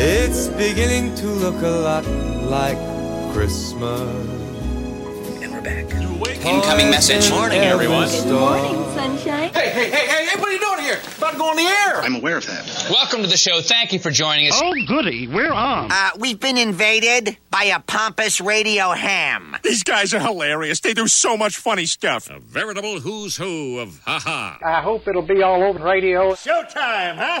It's beginning to look a lot like Christmas. And we're back. Incoming message. Morning, everyone. Good morning, sunshine. Hey, what are you doing here? About to go on the air. I'm aware of that. Welcome to the show. Thank you for joining us. Oh, goody. We're on. We've been invaded by a pompous radio ham. These guys are hilarious. They do so much funny stuff. A veritable who's who of ha-ha. I hope it'll be all over radio. Showtime, huh?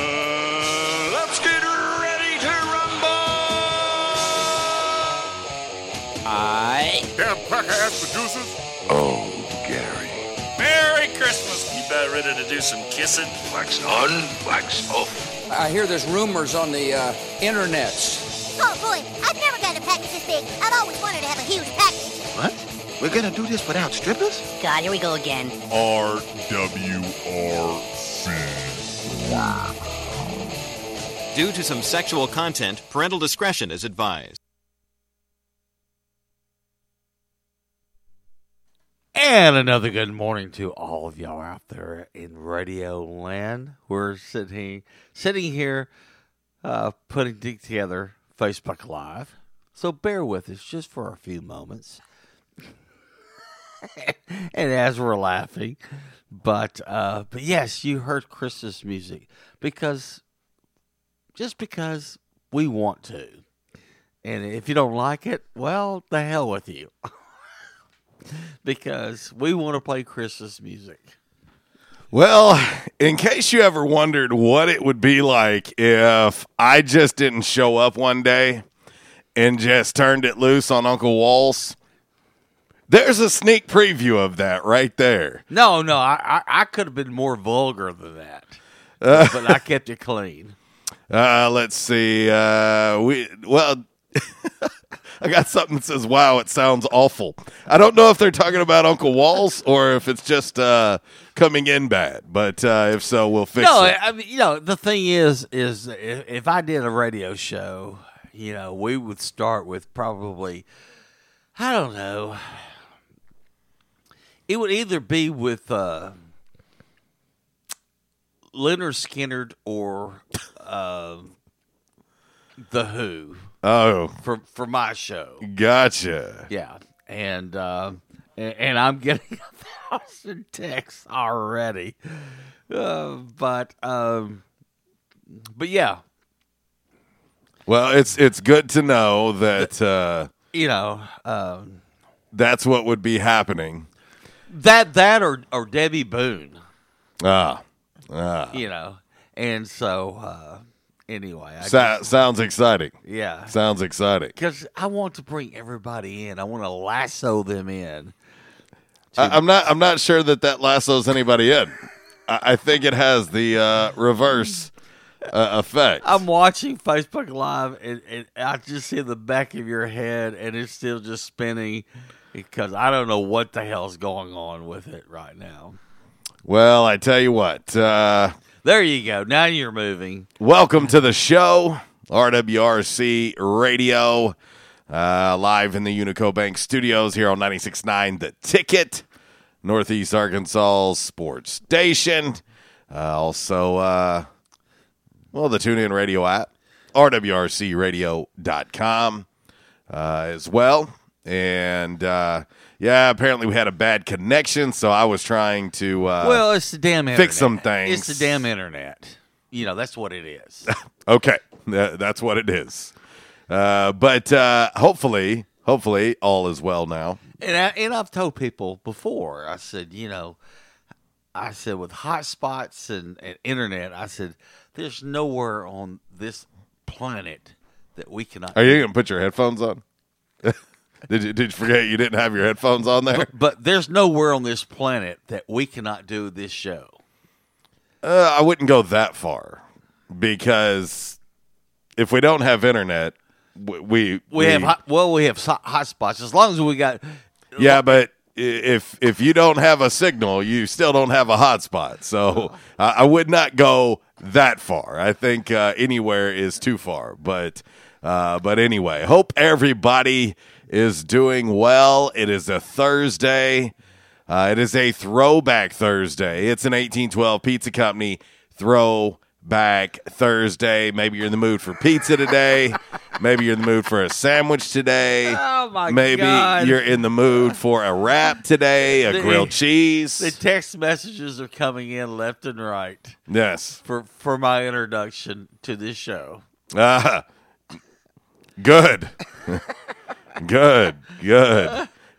Let's get ready to rumble! Damn cracker-ass producers. Oh, Gary. Merry Christmas. You better ready to do some kissing. Wax on, wax off. I hear there's rumors on the internets. Oh, boy, I've never gotten a package this big. I've always wanted to have a huge package. What? We're going to do this without strippers? God, here we go again. RWRC. Wow. Due to some sexual content, parental discretion is advised. And another good morning to all of y'all out there in Radio Land. We're sitting here putting together Facebook Live. So bear with us just for a few moments. And as we're laughing. But yes, you heard Chris's music. Because we want to. And if you don't like it, well, the hell with you. Because we want to play Christmas music. Well, in case you ever wondered what it would be like if I just didn't show up one day and just turned it loose on Uncle Walls, there's a sneak preview of that right there. No, I could have been more vulgar than that, but I kept it clean. Let's see. I got something that says, wow, it sounds awful. I don't know if they're talking about Uncle Walls or if it's just coming in bad. But if so, we'll fix it. I mean, the thing is if I did a radio show, we would start with probably, I don't know. It would either be with Leonard Skinner or The Who. Oh, for my show. Gotcha. Yeah, and I'm getting 1,000 texts already, but yeah. Well, it's good to know that that's what would be happening. That or Debbie Boone. And so. Anyway. Sounds exciting. Yeah. Sounds exciting. Because I want to bring everybody in. I want to lasso them in. I'm not sure that lassos anybody in. I think it has the reverse effect. I'm watching Facebook Live, and I just see the back of your head, and it's still just spinning because I don't know what the hell's going on with it right now. Well, I tell you what. There you go. Now you're moving. Welcome to the show, RWRC Radio, live in the Unico Bank studios here on 96.9 The Ticket, Northeast Arkansas sports station. Also, well, the TuneIn Radio app, rwrcradio.com as well. And, yeah, apparently we had a bad connection, so I was trying to well, it's the damn internet. Fix some things. It's the damn internet. You know, that's what it is. Okay, that's what it is. But hopefully, all is well now. And I've told people before, I said, you know, I said with hotspots and internet, I said, there's nowhere on this planet that we cannot. Are you going to put your headphones on? Did you forget you didn't have your headphones on there? But there's nowhere on this planet that we cannot do this show. I wouldn't go that far, because if we don't have internet, we have hotspots. As long as we got, but if you don't have a signal, you still don't have a hotspot. So I would not go that far. I think anywhere is too far. But anyway, hope everybody is doing well. It is a Thursday. It is a throwback Thursday. It's an 1812 Pizza Company throwback Thursday. Maybe you're in the mood for pizza today. Maybe you're in the mood for a sandwich today. Oh, my God. Maybe you're in the mood for a wrap today, a grilled cheese. The text messages are coming in left and right. Yes. For my introduction to this show. Good. Good.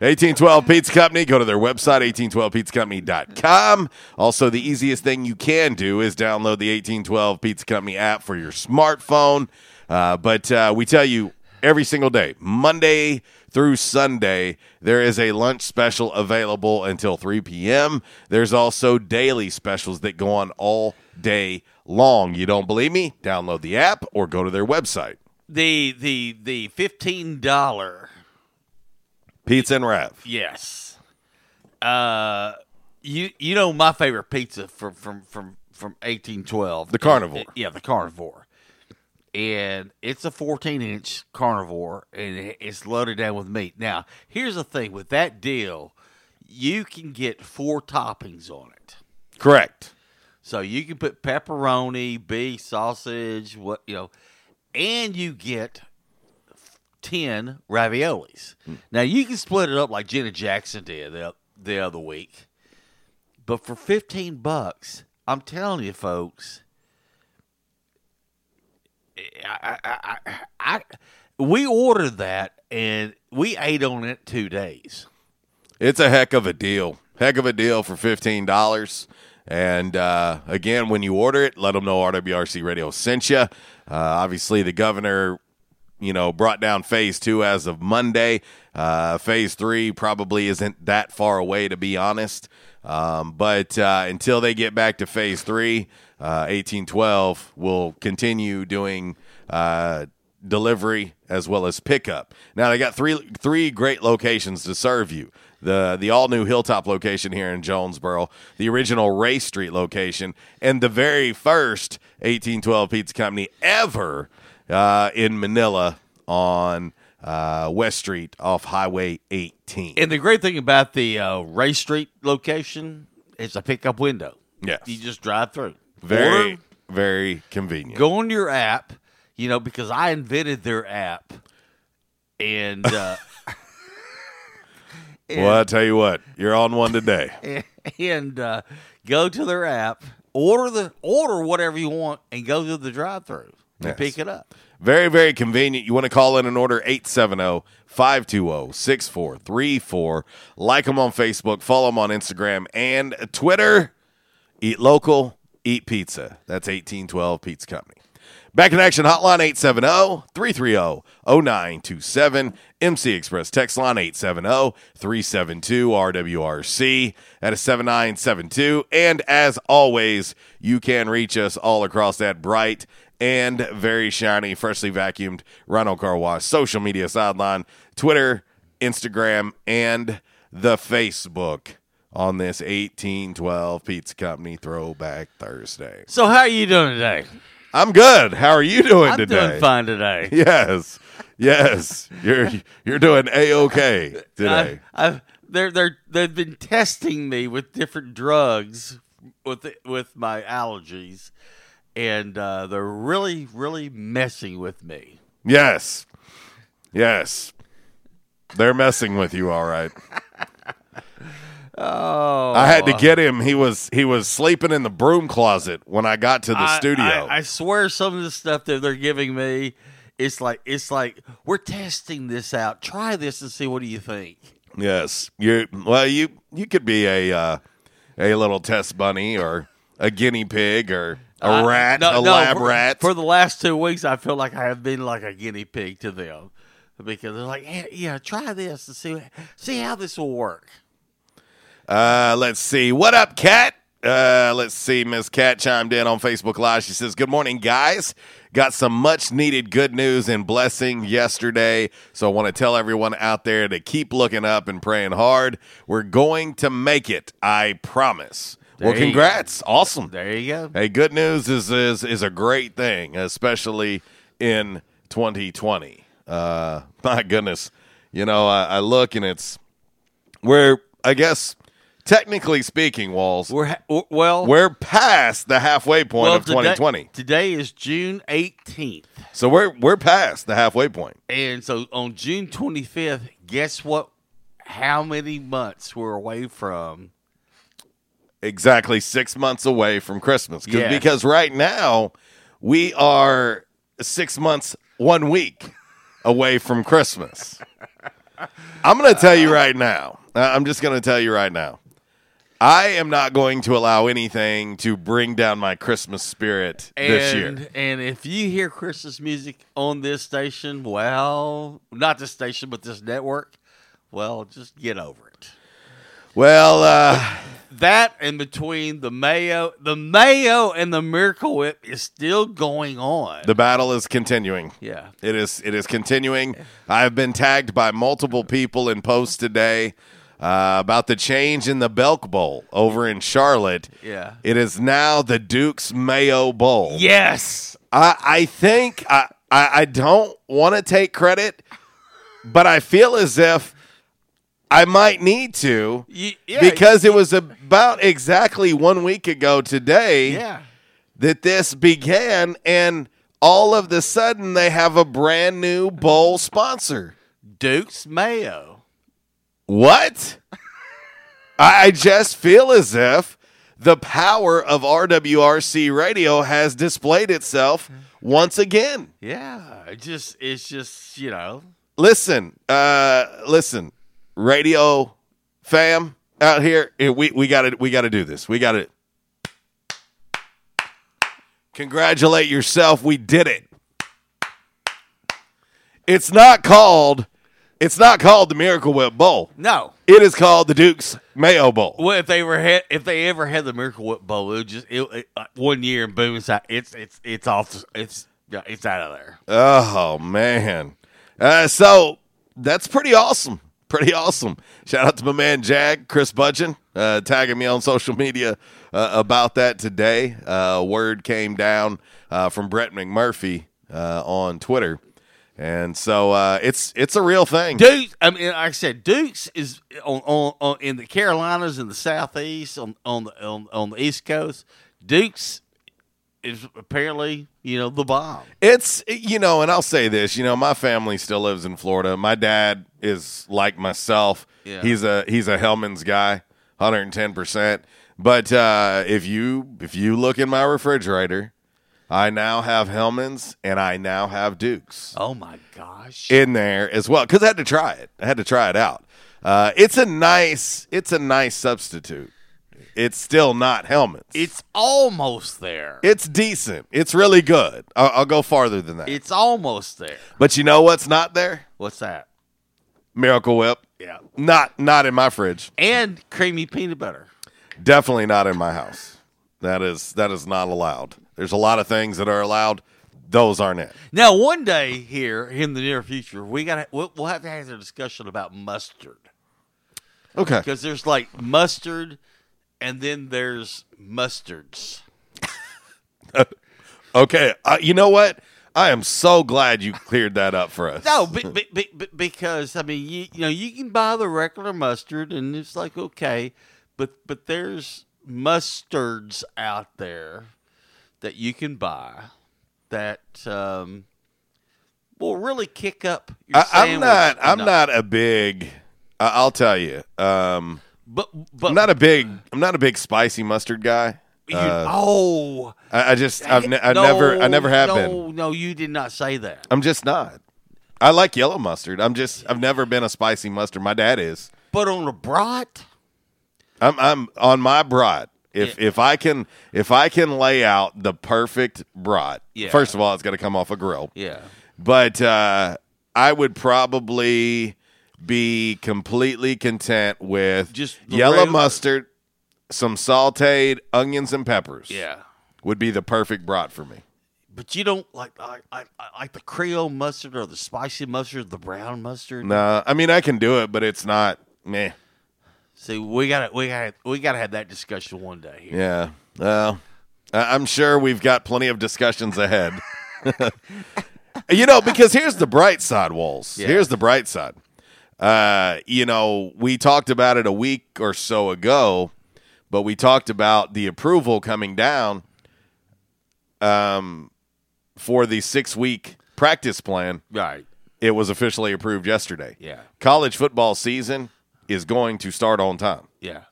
1812 Pizza Company. Go to their website, 1812pizzacompany.com. Also, the easiest thing you can do is download the 1812 Pizza Company app for your smartphone. But we tell you every single day, Monday through Sunday, there is a lunch special available until 3 p.m. There's also daily specials that go on all day long. You don't believe me? Download the app or go to their website. The $15 pizza and wrap. Yes. You know my favorite pizza from 1812. The carnivore. The carnivore. And it's a 14-inch carnivore, and it's loaded down with meat. Now, here's the thing. With that deal, you can get 4 toppings on it. Correct. So you can put pepperoni, beef, sausage, and you get 10 raviolis. Now, you can split it up like Jenna Jackson did the other week. But for $15, I'm telling you, folks, we ordered that, and we ate on it 2 days. It's a heck of a deal. Heck of a deal for $15. And, again, when you order it, let them know RWRC Radio sent you. Obviously, the governor, brought down Phase 2 as of Monday. Phase 3 probably isn't that far away, to be honest. But until they get back to Phase 3, 1812 will continue doing delivery as well as pickup. Now, they got three great locations to serve you. The all-new Hilltop location here in Jonesboro, the original Ray Street location, and the very first 1812 Pizza Company ever in Manila on West Street off Highway 18. And the great thing about the Ray Street location is a pickup window. Yes. You just drive through. Very, very convenient. Go on your app, because I invented their app, and... well, I tell you what, you're on one today. And go to their app, order whatever you want, and go to the drive-thru and pick it up. Very, very convenient. You want to call in and order, 870-520-6434. Like them on Facebook, follow them on Instagram and Twitter. Eat local, eat pizza. That's 1812 Pizza Company. Back in Action Hotline, 870-330-0927. MC Express Text Line, 870-372-RWRC. That is 7972. And as always, you can reach us all across that bright and very shiny, freshly vacuumed Rhino Car Wash social media sideline, Twitter, Instagram, and the Facebook on this 1812 Pizza Company Throwback Thursday. So how are you doing today? I'm good. How are you doing today? I'm doing fine today. Yes. You're doing A-okay today. They've been testing me with different drugs with my allergies, and they're really, really messing with me. Yes. Yes. They're messing with you, all right. Oh, I had to get him. He was sleeping in the broom closet when I got to the studio. I swear, some of the stuff that they're giving me, it's like we're testing this out. Try this and see what do you think. Yes, you could be a little test bunny or a guinea pig or a rat, rat. For the last 2 weeks, I feel like I have been like a guinea pig to them because they're like, hey, yeah, try this and see how this will work. Let's see. What up, Kat? Let's see. Miss Kat chimed in on Facebook Live. She says, good morning, guys. Got some much-needed good news and blessing yesterday, so I want to tell everyone out there to keep looking up and praying hard. We're going to make it, I promise. Well, congrats. Awesome. There you go. Hey, good news is a great thing, especially in 2020. My goodness. You know, I look, and technically speaking, Walls, we're past the halfway point of 2020. Today is June 18th. So we're past the halfway point. And so on June 25th, guess what? How many months we're away from? Exactly 6 months away from Christmas. Yes. Because right now, we are 6 months, 1 week away from Christmas. I'm going to tell you right now. I'm just going to tell you right now. I am not going to allow anything to bring down my Christmas spirit this year. And if you hear Christmas music on this station, well, not this station, but this network, well, just get over it. Well, that and between the Mayo and the Miracle Whip is still going on. The battle is continuing. Yeah, it is continuing. I've been tagged by multiple people in posts today. About the change in the Belk Bowl over in Charlotte. Yeah. It is now the Duke's Mayo Bowl. Yes. I think I don't want to take credit, but I feel as if I might need to because it was about exactly 1 week ago today that this began, and all of the sudden they have a brand new bowl sponsor. Duke's Mayo. What? I just feel as if the power of RWRC radio has displayed itself once again. Yeah, it's just, you know. Listen, radio fam out here, we got to do this. We got to congratulate yourself. We did it. It's not called the Miracle Whip Bowl. No, it is called the Duke's Mayo Bowl. Well, if they ever had the Miracle Whip Bowl, it 1 year and boom, it's off, it's out of there. Oh man, so that's pretty awesome. Pretty awesome. Shout out to my man Jag, Chris Budgeon, tagging me on social media about that today. Word came down from Brett McMurphy on Twitter. And so it's a real thing. Duke, I mean, like I said, Duke's is on in the Carolinas, in the Southeast, on the East Coast. Duke's is apparently, you know, the bomb. It's, you know, and I'll say this, you know, my family still lives in Florida. My dad is like myself. Yeah. He's a Hellman's guy, 110%. But if you look in my refrigerator, I now have Hellman's and I now have Duke's. Oh, my gosh. In there as well, because I had to try it. I had to try it out. It's a nice substitute. It's still not Hellman's. It's almost there. It's decent. It's really good. I'll go farther than that. It's almost there. But you know what's not there? What's that? Miracle Whip. Yeah. Not in my fridge. And creamy peanut butter. Definitely not in my house. That is not allowed. There's a lot of things that are allowed. Those aren't it. Now, one day here in the near future, we'll have to have a discussion about mustard. Okay. Because there's like mustard, and then there's mustards. Okay. You know what? I am so glad you cleared that up for us. No, because, I mean, you know, you can buy the regular mustard, and it's like, okay, but there's mustards out there that you can buy that will really kick up your sandwich. I'm not a big. I'll tell you. But I'm not a big spicy mustard guy. I never have been. No, you did not say that. I'm just not. I like yellow mustard. I've never been a spicy mustard. My dad is. But on a brat, I'm on my brat. If I can lay out the perfect brat, yeah. First of all, it's got to come off a grill. Yeah. But I would probably be completely content with just yellow mustard. Some sauteed onions and peppers, yeah, would be the perfect brat for me. But you don't like the Creole mustard or the spicy mustard, the brown mustard. No, I mean I can do it, but it's not meh. See, we gotta have that discussion one day here. Yeah, well, I'm sure we've got plenty of discussions ahead. You know, because here's the bright side, Walls. Yeah. Here's the bright side. You know, we talked about it a week or so ago. But we talked about the approval coming down for the 6-week practice plan. Right. It was officially approved yesterday. Yeah. College football season is going to start on time. Yeah.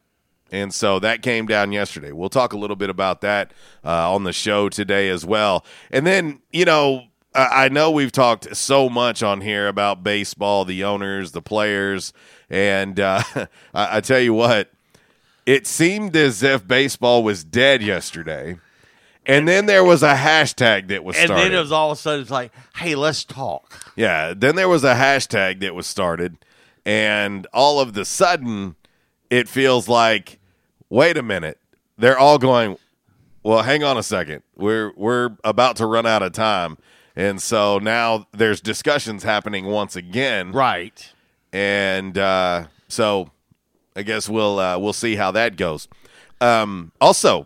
And so that came down yesterday. We'll talk a little bit about that on the show today as well. And then, you know, I know we've talked so much on here about baseball, the owners, the players, and I tell you what. It seemed as if baseball was dead yesterday, and then there was a hashtag that was started. And then it was all of a sudden it's like, hey, let's talk. Yeah, then there was a hashtag that was started, and all of the sudden it feels like, wait a minute, they're all going, well, hang on a second, we're about to run out of time, and so now there's discussions happening once again. Right. And so I guess we'll see how that goes. Also,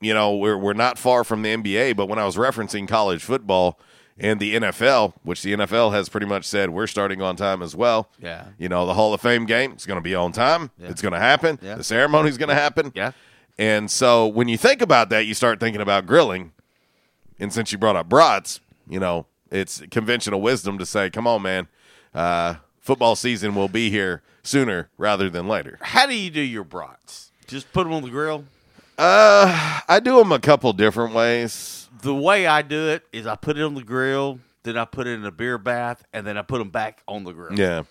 you know, we're not far from the NBA, but when I was referencing college football and the NFL, which the NFL has pretty much said we're starting on time as well. Yeah. You know, the Hall of Fame game is going to be on time. Yeah. It's going to happen. Yeah. The ceremony is going to happen. Yeah. And so when you think about that, you start thinking about grilling. And since you brought up brats, you know, it's conventional wisdom to say, come on, man, football season will be here sooner rather than later. How do you do your brats? Just put them on the grill? I do them a couple different ways. The way I do it is I put it on the grill, then I put it in a beer bath, and then I put them back on the grill. Yeah.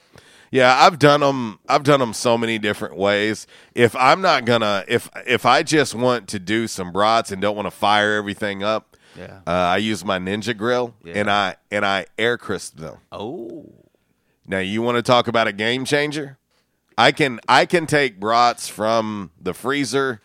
Yeah, I've done them so many different ways. If I'm not going to, if I just want to do some brats and don't want to fire everything up, yeah. I use my Ninja grill, yeah. and I air crisp them. Oh. Now, you want to talk about a game changer? I can take brats from the freezer,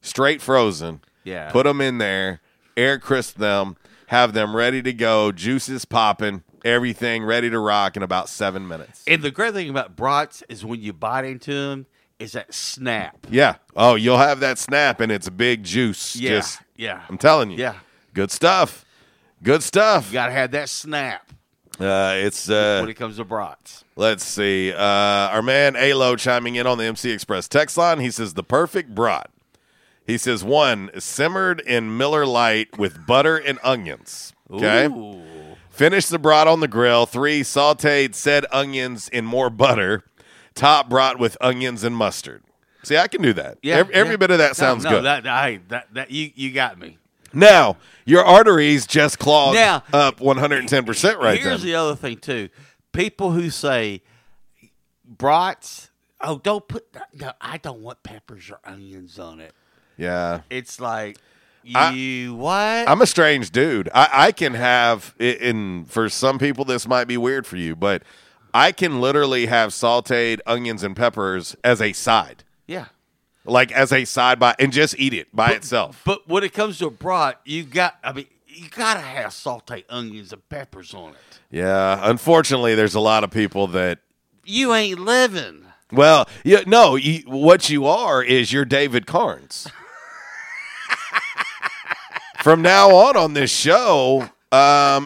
straight frozen, yeah. Put them in there, air crisp them, have them ready to go, juices popping, everything ready to rock in about 7 minutes. And the great thing about brats is when you bite into them is that snap. Yeah. Oh, you'll have that snap, and it's a big juice. Yeah, just, yeah. I'm telling you. Yeah. Good stuff. Good stuff. You got to have that snap. It's when it comes to brats. Let's see. Our man Alo chiming in on the MC Express text line. He says the perfect brat. He says one simmered in Miller Lite with butter and onions. Okay. Ooh. Finish the brat on the grill. 3 sauteed said onions in more butter. Top brat with onions and mustard. See, I can do that. Yeah. Every bit of that sounds good. That you got me. Now, your arteries just clogged up 110% right there. Here's the other thing, too. People who say, brats, oh, don't put, no, I don't want peppers or onions on it. Yeah. It's like, what? I'm a strange dude. I can have, and for some people this might be weird for you, but I can literally have sauteed onions and peppers as a side. Yeah. Like as a side by, and just eat it by itself. But when it comes to a brat, you gotta have sauteed onions and peppers on it. Yeah, unfortunately, there's a lot of people that you ain't living. Well, what you are is you're David Carnes. From now on this show,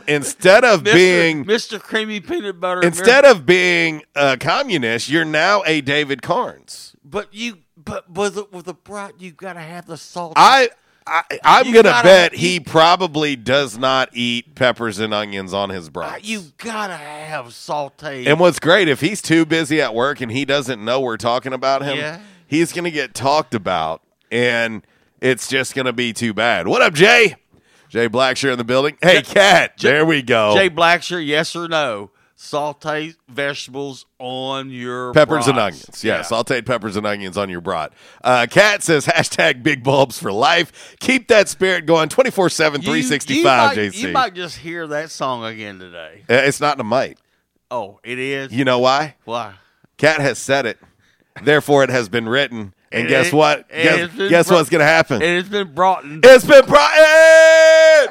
instead of being Mr. Creamy Peanut Butter, instead of being a communist, you're now a David Carnes. But you. But with the brat, you've got to have the salt. I'm going to bet he probably does not eat peppers and onions on his brats. You've got to have sauteed. And what's great, if he's too busy at work and he doesn't know we're talking about him, he's going to get talked about, and it's just going to be too bad. What up, Jay? Jay Blackshear in the building. Hey, Cat, there we go. Jay Blackshear, yes or no? Sauteed vegetables on your peppers brats. And onions. Yeah, sauteed peppers and onions on your brat. Kat says, hashtag big bulbs for life. Keep that spirit going 24-7, 365, JC. You might just hear that song again today. It's not a mite. Oh, it is? You know why? Why? Kat has said it. Therefore, it has been written. And guess what? Guess what's going to happen? It's been brought in. It's been brought in!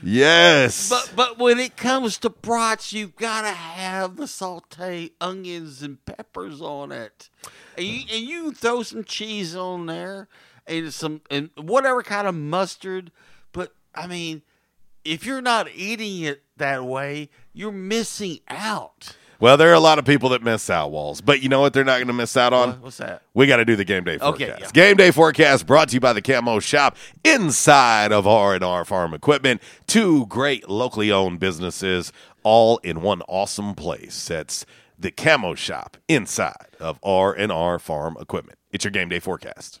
Yes. But when it comes to brats, you've got to have the sauteed onions and peppers on it. And you throw some cheese on there and whatever kind of mustard. But, I mean, if you're not eating it that way, you're missing out. Well, there are a lot of people that miss out, Walls. But you know what they're not going to miss out on? What's that? We got to do the Game Day Forecast. Okay, yeah. Game Day Forecast brought to you by the Camo Shop inside of R&R Farm Equipment. Two great locally owned businesses all in one awesome place. That's the Camo Shop inside of R&R Farm Equipment. It's your Game Day Forecast.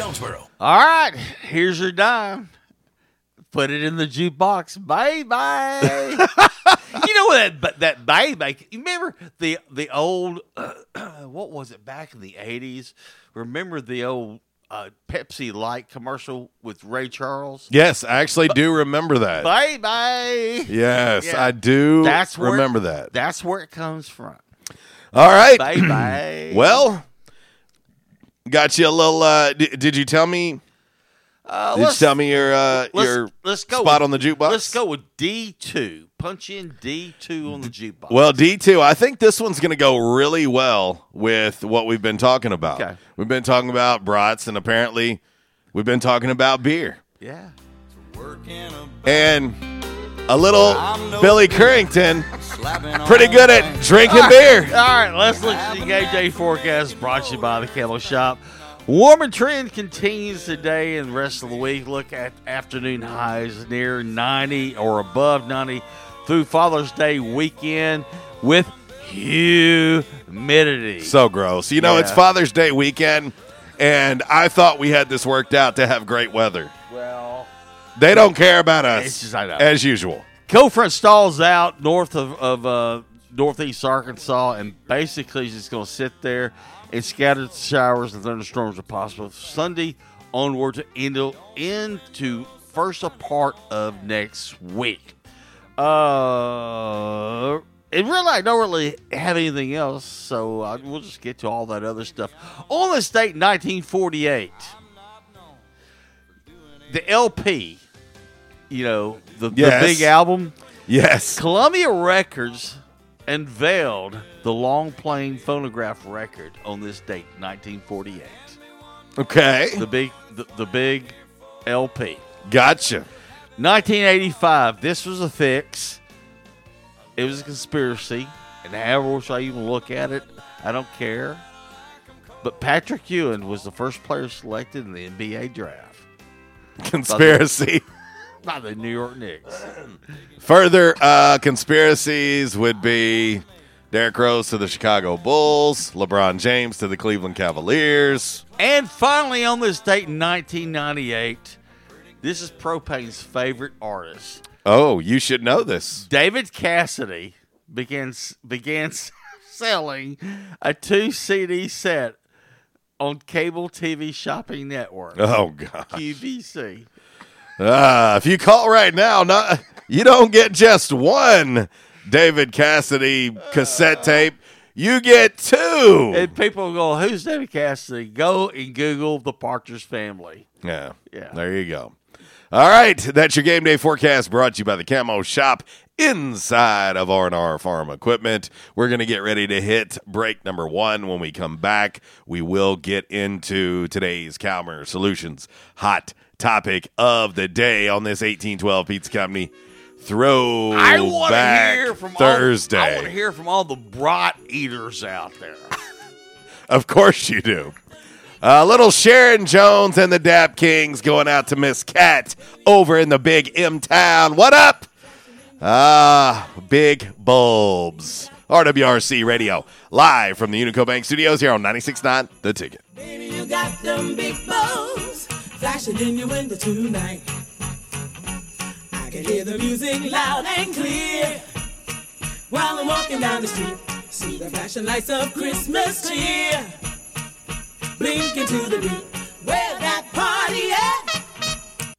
Jonesboro. All right, here's your dime. Put it in the jukebox. Bye-bye. You know that bye-bye. You remember the old, what was it back in the 80s? Remember the old Pepsi Light commercial with Ray Charles? Yes, I actually do remember that. Bye-bye. Yes, yeah. I do remember that. That's where it comes from. All right. Bye-bye. Well, got you a little. Did you tell me? Did you tell me your spot on the jukebox? Let's go with D2. Punch in D2 on the jukebox. Well, D2, I think this one's going to go really well with what we've been talking about. Okay. We've been talking about brats, and apparently, we've been talking about beer. Yeah. And a little Billy Currington, pretty good at drinking beer. All right, let's look at the AJ forecast brought to you by the Camo Shop. Warmer trend continues today and the rest of the week. Look at afternoon highs near 90 or above 90 through Father's Day weekend with humidity. So gross. You know, it's Father's Day weekend, and I thought we had this worked out to have great weather. Well, they don't care about us, as usual. Cold front stalls out north of northeast Arkansas and basically just going to sit there, and scattered showers and thunderstorms are possible Sunday onward to into first part of next week. And really, I don't really have anything else, so we'll just get to all that other stuff. On this date, 1948, the LP, you know, the big album. Yes. Columbia Records unveiled the long-playing phonograph record on this date, 1948. Okay. The big LP. Gotcha. 1985, this was a fix. It was a conspiracy. And however I even look at it, I don't care. But Patrick Ewing was the first player selected in the NBA draft. Conspiracy. By the New York Knicks. Further conspiracies would be Derrick Rose to the Chicago Bulls, LeBron James to the Cleveland Cavaliers. And finally, on this date in 1998, this is Propane's favorite artist. Oh, you should know this. David Cassidy began selling a 2-CD set on cable TV shopping network. Oh, God. QVC. If you call right now, you don't get just one David Cassidy cassette tape. You get two. And people go, who's David Cassidy? Go and Google the Partridge Family. Yeah. Yeah. There you go. All right. That's your game day forecast brought to you by the Camo Shop inside of R&R Farm Equipment. We're going to get ready to hit break number one. When we come back, we will get into today's Calmer Solutions hot topic of the day on this 1812 Pizza Company Throwback Thursday. I want to hear from all the brat eaters out there. Of course you do. Little Sharon Jones and the Dap Kings going out to Miss Cat over in the Big M Town. What up? Big Bulbs. RWRC Radio, live from the Unico Bank Studios here on 96.9 The Ticket. Baby, you got them big bulbs flashing in your window tonight. I can hear the music loud and clear while I'm walking down the street. See the flashing lights of Christmas cheer blinking to the beat. Where that party at?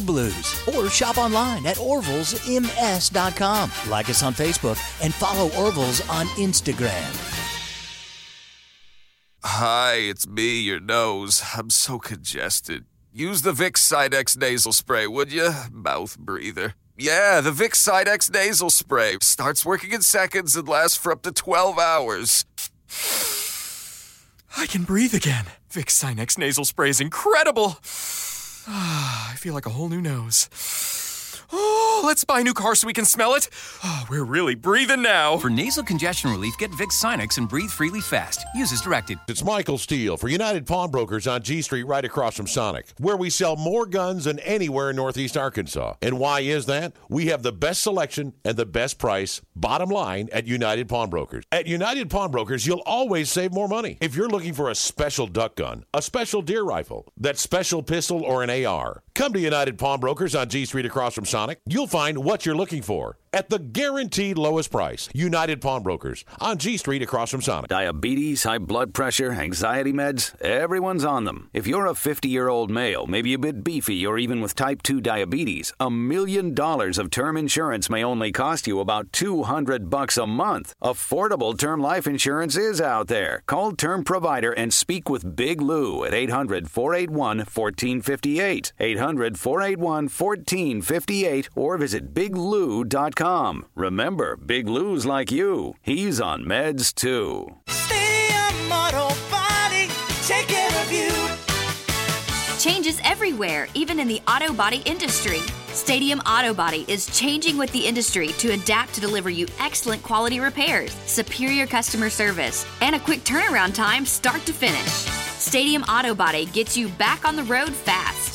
Blues. Or shop online at orvilsms.com. Like us on Facebook and follow Orville's on Instagram. Hi, it's me, your nose. I'm so congested. Use the Vicks Sinex nasal spray, would you? Mouth breather. Yeah, the Vicks Sinex nasal spray starts working in seconds and lasts for up to 12 hours. I can breathe again. Vicks Sinex nasal spray is incredible. I feel like a whole new nose. Oh, let's buy a new car so we can smell it. Oh, we're really breathing now. For nasal congestion relief, get Vicks Sinex and breathe freely fast. Use as directed. It's Michael Steele for United Pawn Brokers on G Street right across from Sonic, where we sell more guns than anywhere in Northeast Arkansas. And why is that? We have the best selection and the best price, bottom line, at United Pawn Brokers. At United Pawn Brokers, you'll always save more money. If you're looking for a special duck gun, a special deer rifle, that special pistol, or an AR, come to United Pawn Brokers on G Street across from Sonic. You'll find what you're looking for at the guaranteed lowest price. United Pawnbrokers on G Street across from Sonic. Diabetes, high blood pressure, anxiety meds, everyone's on them. If you're a 50-year-old male, maybe a bit beefy, or even with type 2 diabetes, $1 million of term insurance may only cost you about $200 a month. Affordable term life insurance is out there. Call Term Provider and speak with Big Lou at 800-481-1458, 800-481-1458, or visit BigLou.com. Remember, Big Lou's like you. He's on meds, too. Stadium Auto Body, take care of you. Changes everywhere, even in the auto body industry. Stadium Auto Body is changing with the industry to adapt to deliver you excellent quality repairs, superior customer service, and a quick turnaround time start to finish. Stadium Auto Body gets you back on the road fast.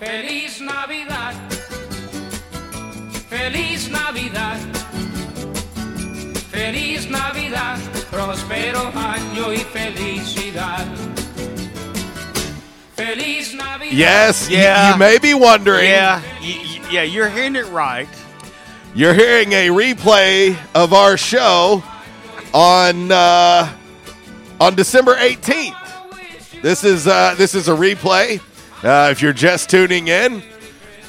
Feliz Navidad, Feliz Navidad, Feliz Navidad, próspero año y felicidad. Feliz Navidad. Yes, yeah. You may be wondering. Yeah, yeah, you're hearing it right. You're hearing a replay of our show on December 18th. This is a replay. If you're just tuning in,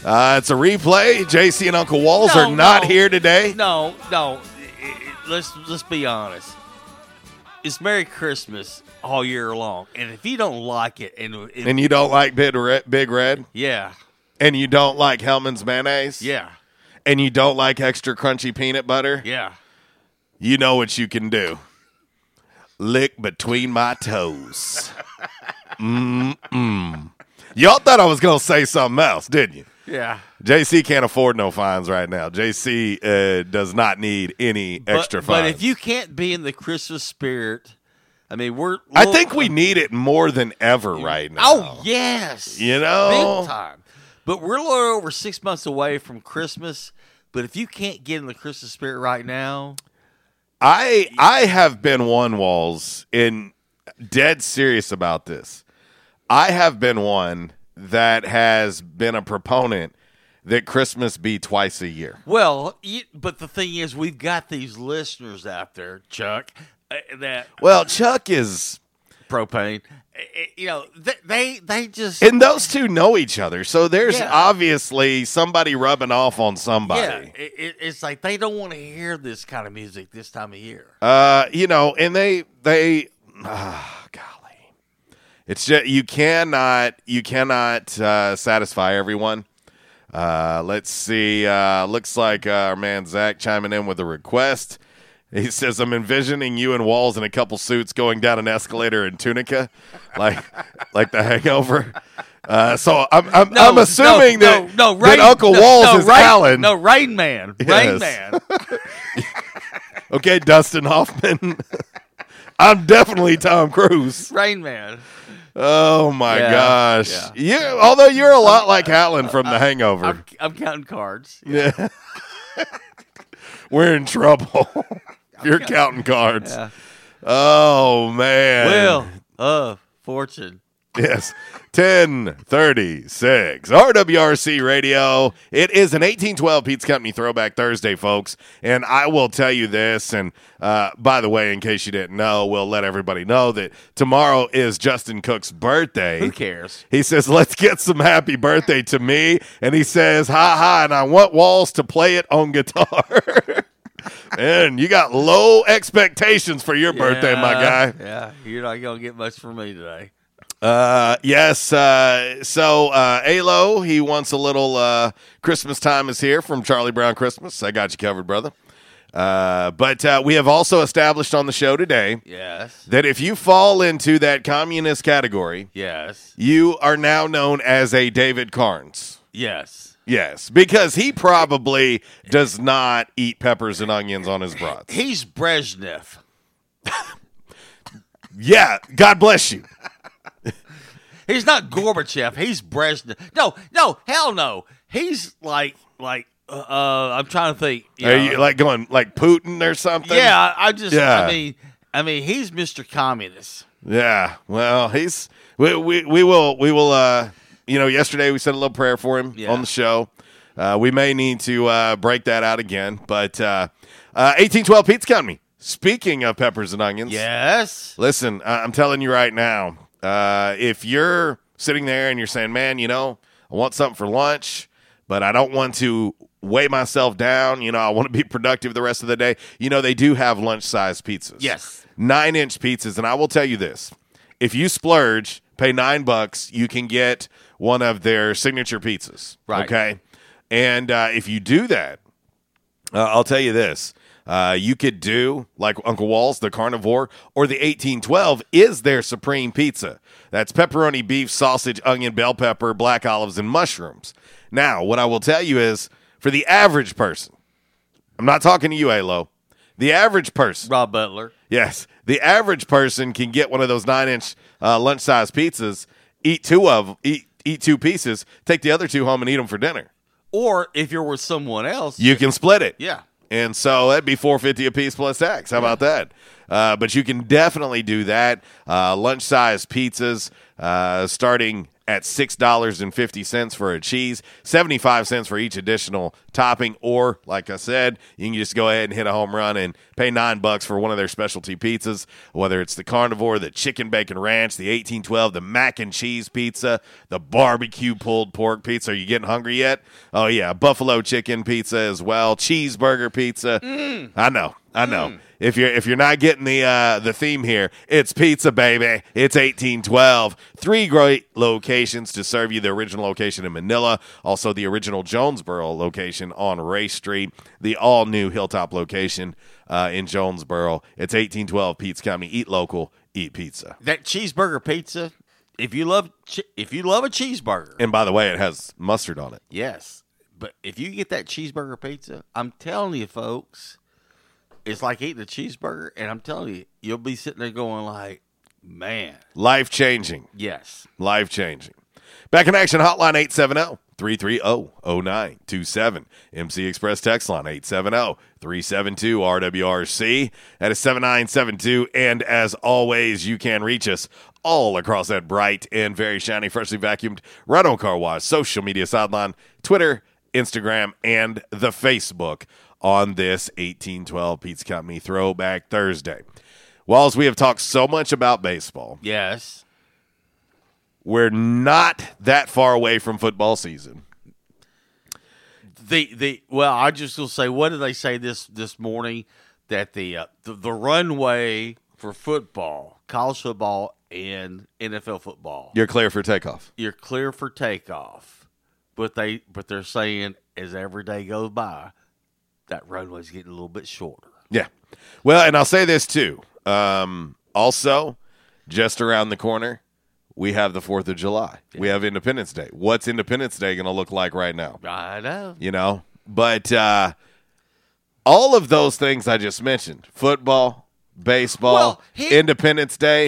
it's a replay. JC and Uncle Walls are not here today. No. Let's be honest. It's Merry Christmas all year long, and if you don't like it, and you don't like Big Red, yeah, and you don't like Hellman's mayonnaise, yeah, and you don't like extra crunchy peanut butter, yeah, you know what you can do. Lick between my toes. Mm-mm. Y'all thought I was going to say something else, didn't you? Yeah. JC can't afford no fines right now. JC does not need any extra fines. But if you can't be in the Christmas spirit, I mean, I think we need it more than ever right now. Oh, yes. You know? Big time. But we're a little over 6 months away from Christmas. But if you can't get in the Christmas spirit right now. I have been one, Walls, and dead serious about this. I have been one that has been a proponent that Christmas be twice a year. Well, but the thing is, we've got these listeners out there, Chuck. Chuck is propane. You know, they just... And those two know each other, so there's obviously somebody rubbing off on somebody. Yeah, it's like they don't want to hear this kind of music this time of year. You know, and they golly. It's just, you cannot satisfy everyone. Let's see. Looks like our man Zach chiming in with a request. He says, I'm envisioning you and Walls in a couple suits going down an escalator in Tunica, like the Hangover. So I'm assuming that Uncle Walls is Alan. No, Rain Man. Yes. Rain Man. Okay, Dustin Hoffman. I'm definitely Tom Cruise. Rain Man. Oh, my gosh. Yeah. You, although you're a lot like Alan from the Hangover. I'm counting cards. Yeah. We're in trouble. You're counting cards. Yeah. Oh, man. Wheel of Fortune. Yes. 10:36. RWRC Radio. It is an 1812 Pizza Company Throwback Thursday, folks. And I will tell you this. And by the way, in case you didn't know, we'll let everybody know that tomorrow is Justin Cook's birthday. Who cares? He says, let's get some happy birthday to me. And he says, ha, and I want Walls to play it on guitar. Man, you got low expectations for your birthday, my guy. Yeah, you're not going to get much from me today. Yes. So, Alo, he wants a little, Christmas Time is Here from Charlie Brown Christmas. I got you covered, brother. But we have also established on the show today, yes, that if you fall into that communist category, yes, you are now known as a David Carnes. Yes. Yes, because he probably does not eat peppers and onions on his brats. He's Brezhnev. Yeah. God bless you. He's not Gorbachev. He's Brezhnev. No, hell no. He's like I'm trying to think. You like going like Putin or something? Yeah, I mean, he's Mr. Communist. Yeah, well, he's we will. You know, yesterday we said a little prayer for him on the show. We may need to break that out again, but 1812 Pizza Company. Speaking of peppers and onions, yes. Listen, I'm telling you right now. If you're sitting there and you're saying, man, you know, I want something for lunch, but I don't want to weigh myself down. You know, I want to be productive the rest of the day. You know, they do have lunch-sized pizzas. Yes. 9-inch pizzas. And I will tell you this. If you splurge, pay $9, you can get one of their signature pizzas. Right. Okay. And if you do that, I'll tell you this. You could do, like Uncle Walls, the carnivore, or the 1812 is their supreme pizza. That's pepperoni, beef, sausage, onion, bell pepper, black olives, and mushrooms. Now, what I will tell you is, for the average person, I'm not talking to you, Alo, the average person. Rob Butler. Yes. The average person can get one of those 9-inch lunch-sized pizzas, eat two pieces, take the other two home and eat them for dinner. Or, if you're with someone else. You can split it. Yeah. And so that'd be $4.50 a piece plus tax. How about that? But you can definitely do that. Lunch-sized pizzas starting at $6.50 for a cheese, 75 cents for each additional topping, or, like I said, you can just go ahead and hit a home run and pay $9 for one of their specialty pizzas, whether it's the carnivore, the chicken bacon ranch, the 1812, the mac and cheese pizza, the barbecue pulled pork pizza. Are you getting hungry yet? Oh, yeah, buffalo chicken pizza as well, cheeseburger pizza. Mm. I know. Mm. If you're not getting the theme here, it's pizza, baby. It's 1812. 3 great locations to serve you. The original location in Manila, also the original Jonesboro location on Ray Street, the all-new Hilltop location in Jonesboro. It's 1812 Pizza Company. Eat local, eat pizza. That cheeseburger pizza, if you love a cheeseburger. And by the way, it has mustard on it. Yes, but if you get that cheeseburger pizza, I'm telling you, folks, it's like eating a cheeseburger, and I'm telling you, you'll be sitting there going like, man. Life-changing. Yes. Life-changing. Back in Action Hotline 870-330-0927. MC Express Text Line 870-372-RWRC. That is 7972, and as always, you can reach us all across that bright and very shiny, freshly vacuumed Rhino Car Wash social media sideline, Twitter, Instagram, and the Facebook on this 1812 Pizza Company Throwback Thursday. Walls, we have talked so much about baseball. Yes. We're not that far away from football season. Well, I just will say, what did they say this morning? That the runway for football, college football, and NFL football. You're clear for takeoff. But they're saying as every day goes by, that runway's getting a little bit shorter. Yeah. Well, and I'll say this too. Also, just around the corner, we have the 4th of July. Yeah. We have Independence Day. What's Independence Day going to look like right now? I know. You know? But all of those things I just mentioned, football, baseball, Independence Day,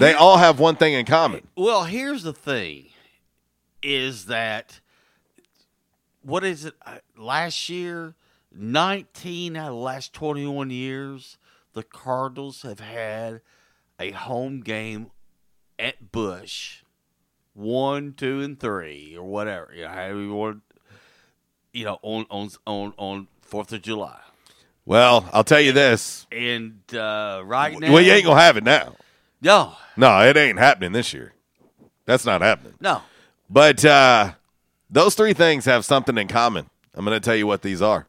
they all have one thing in common. Well, here's the thing is that, what is it, last year, 19 out of the last 21 years, the Cardinals have had a home game at Busch, 1, 2, and 3, or whatever. You know, however you want, you know, on 4th of July. Well, I'll tell you this. And right now, well, you ain't gonna have it now. No, it ain't happening this year. That's not happening. No, but those three things have something in common. I'm gonna tell you what these are.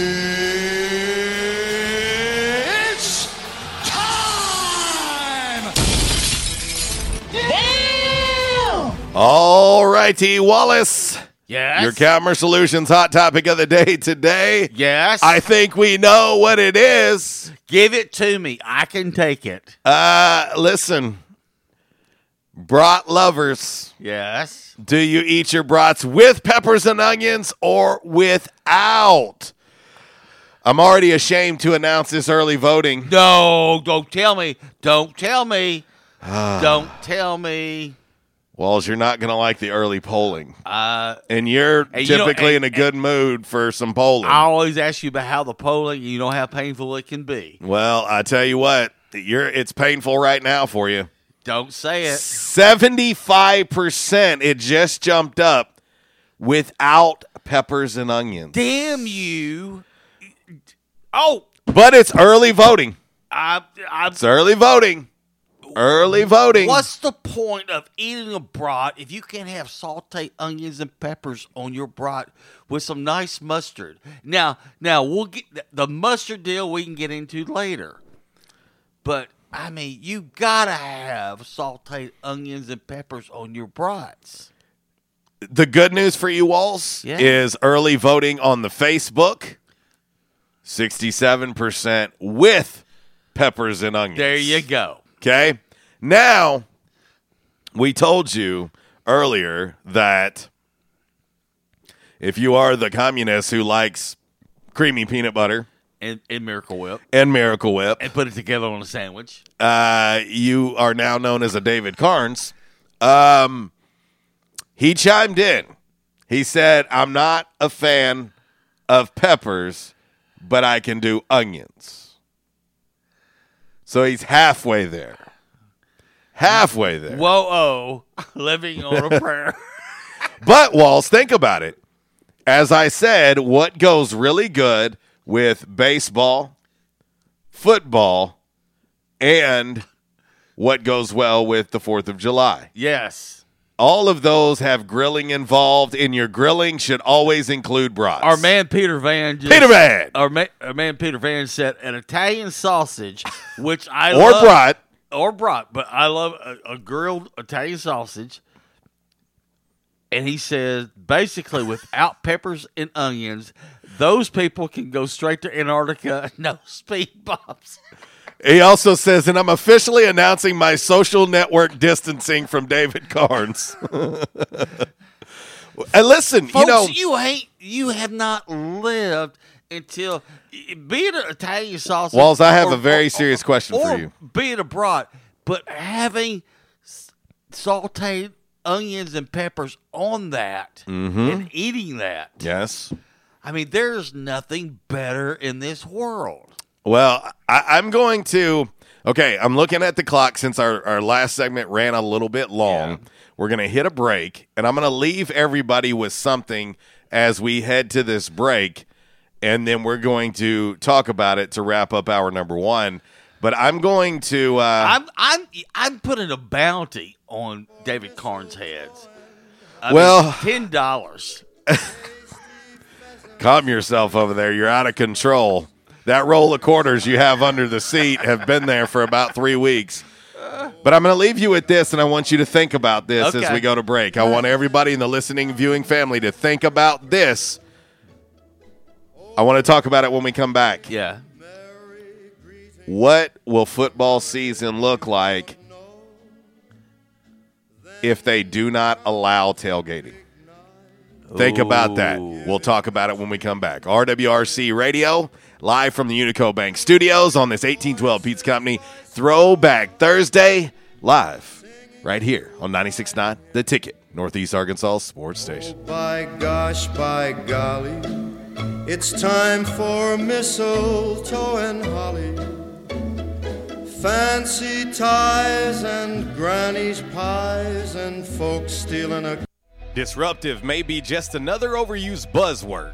All righty, Wallace. Yes. Your Calmer Solutions hot topic of the day today. Yes. I think we know what it is. Give it to me. I can take it. Listen. Brat lovers. Yes. Do you eat your brats with peppers and onions or without? I'm already ashamed to announce this early voting. No, don't tell me. Walls, you're not going to like the early polling. And you're typically in a good mood for some polling. I always ask you about how the polling, you know how painful it can be. Well, I tell you what, it's painful right now for you. Don't say it. 75%, it just jumped up without peppers and onions. Damn you. Oh. But it's early voting. It's early voting. Early voting. What's the point of eating a brat if you can't have sauteed onions and peppers on your brat with some nice mustard? Now we'll get the mustard deal we can get into later. But I mean, you gotta have sauteed onions and peppers on your brats. The good news for you, Walls, is early voting on the Facebook. 67% with peppers and onions. There you go. Okay, now we told you earlier that if you are the communist who likes creamy peanut butter and Miracle Whip and put it together on a sandwich, you are now known as a David Carnes. He chimed in. He said, "I'm not a fan of peppers, but I can do onions." So he's halfway there. Whoa, oh, living on a prayer. But, Walls, think about it. As I said, what goes really good with baseball, football, and what goes well with the 4th of July? Yes. All of those have grilling involved, and your grilling should always include brats. Our man Peter Van. Our man Peter Van said an Italian sausage, which I love. Or brat, but I love a grilled Italian sausage. And he said, basically, without peppers and onions, those people can go straight to Antarctica. No speed bumps. He also says, and I'm officially announcing my social network distancing from David Carnes. And listen, folks, you have not lived until, be it an Italian sausage. Walls, I have a very serious question for you. Be it a brat, But having sauteed onions and peppers on that and eating that. Yes. I mean, there's nothing better in this world. Well, I'm going to... Okay, I'm looking at the clock since our last segment ran a little bit long. Yeah. We're going to hit a break, and I'm going to leave everybody with something as we head to this break, and then we're going to talk about it to wrap up hour number one. But I'm going to... I'm putting a bounty on David Carnes' heads. I mean, $10. Calm yourself over there. You're out of control. That roll of quarters you have under the seat have been there for about 3 weeks. But I'm going to leave you with this, and I want you to think about this as we go to break. I want everybody in the listening, viewing family to think about this. I want to talk about it when we come back. Yeah. What will football season look like if they do not allow tailgating? Think about that. We'll talk about it when we come back. RWRC Radio, live from the Unico Bank Studios on this 1812 Pizza Company Throwback Thursday, live right here on 96.9 The Ticket, Northeast Arkansas Sports Station. Oh, by gosh, by golly, it's time for mistletoe and holly, fancy ties and granny's pies and folks stealing a... Disruptive may be just another overused buzzword,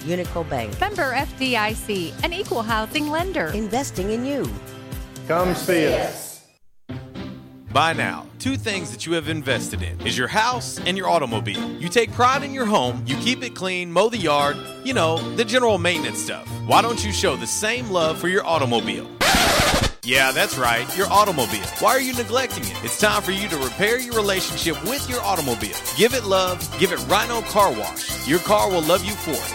Unico Bank. Member FDIC, an equal housing lender. Investing in you. Come see us. By now, two things that you have invested in is your house and your automobile. You take pride in your home, you keep it clean, mow the yard, you know, the general maintenance stuff. Why don't you show the same love for your automobile? Yeah, that's right, your automobile. Why are you neglecting it? It's time for you to repair your relationship with your automobile. Give it love, give it Rhino Car Wash. Your car will love you for it.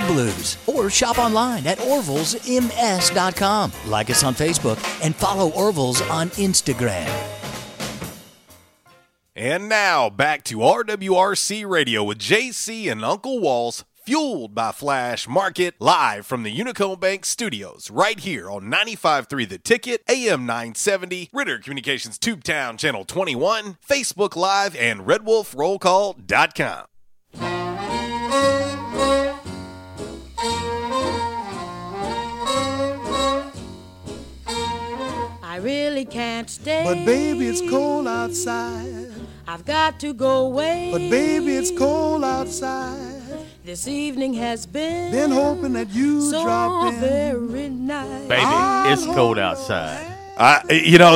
Blues. Or shop online at orvilsms.com. Like us on Facebook and follow Orville's on Instagram. And now, back to RWRC Radio with JC and Uncle Walls, fueled by Flash Market, live from the Unico Bank Studios, right here on 95.3 The Ticket, AM 970, Ritter Communications Tubetown Channel 21, Facebook Live, and RedWolfRollCall.com. I really can't stay. But baby, it's cold outside. I've got to go away. But baby, it's cold outside. This evening has been hoping that you so drop in. Very nice. Baby, it's cold outside.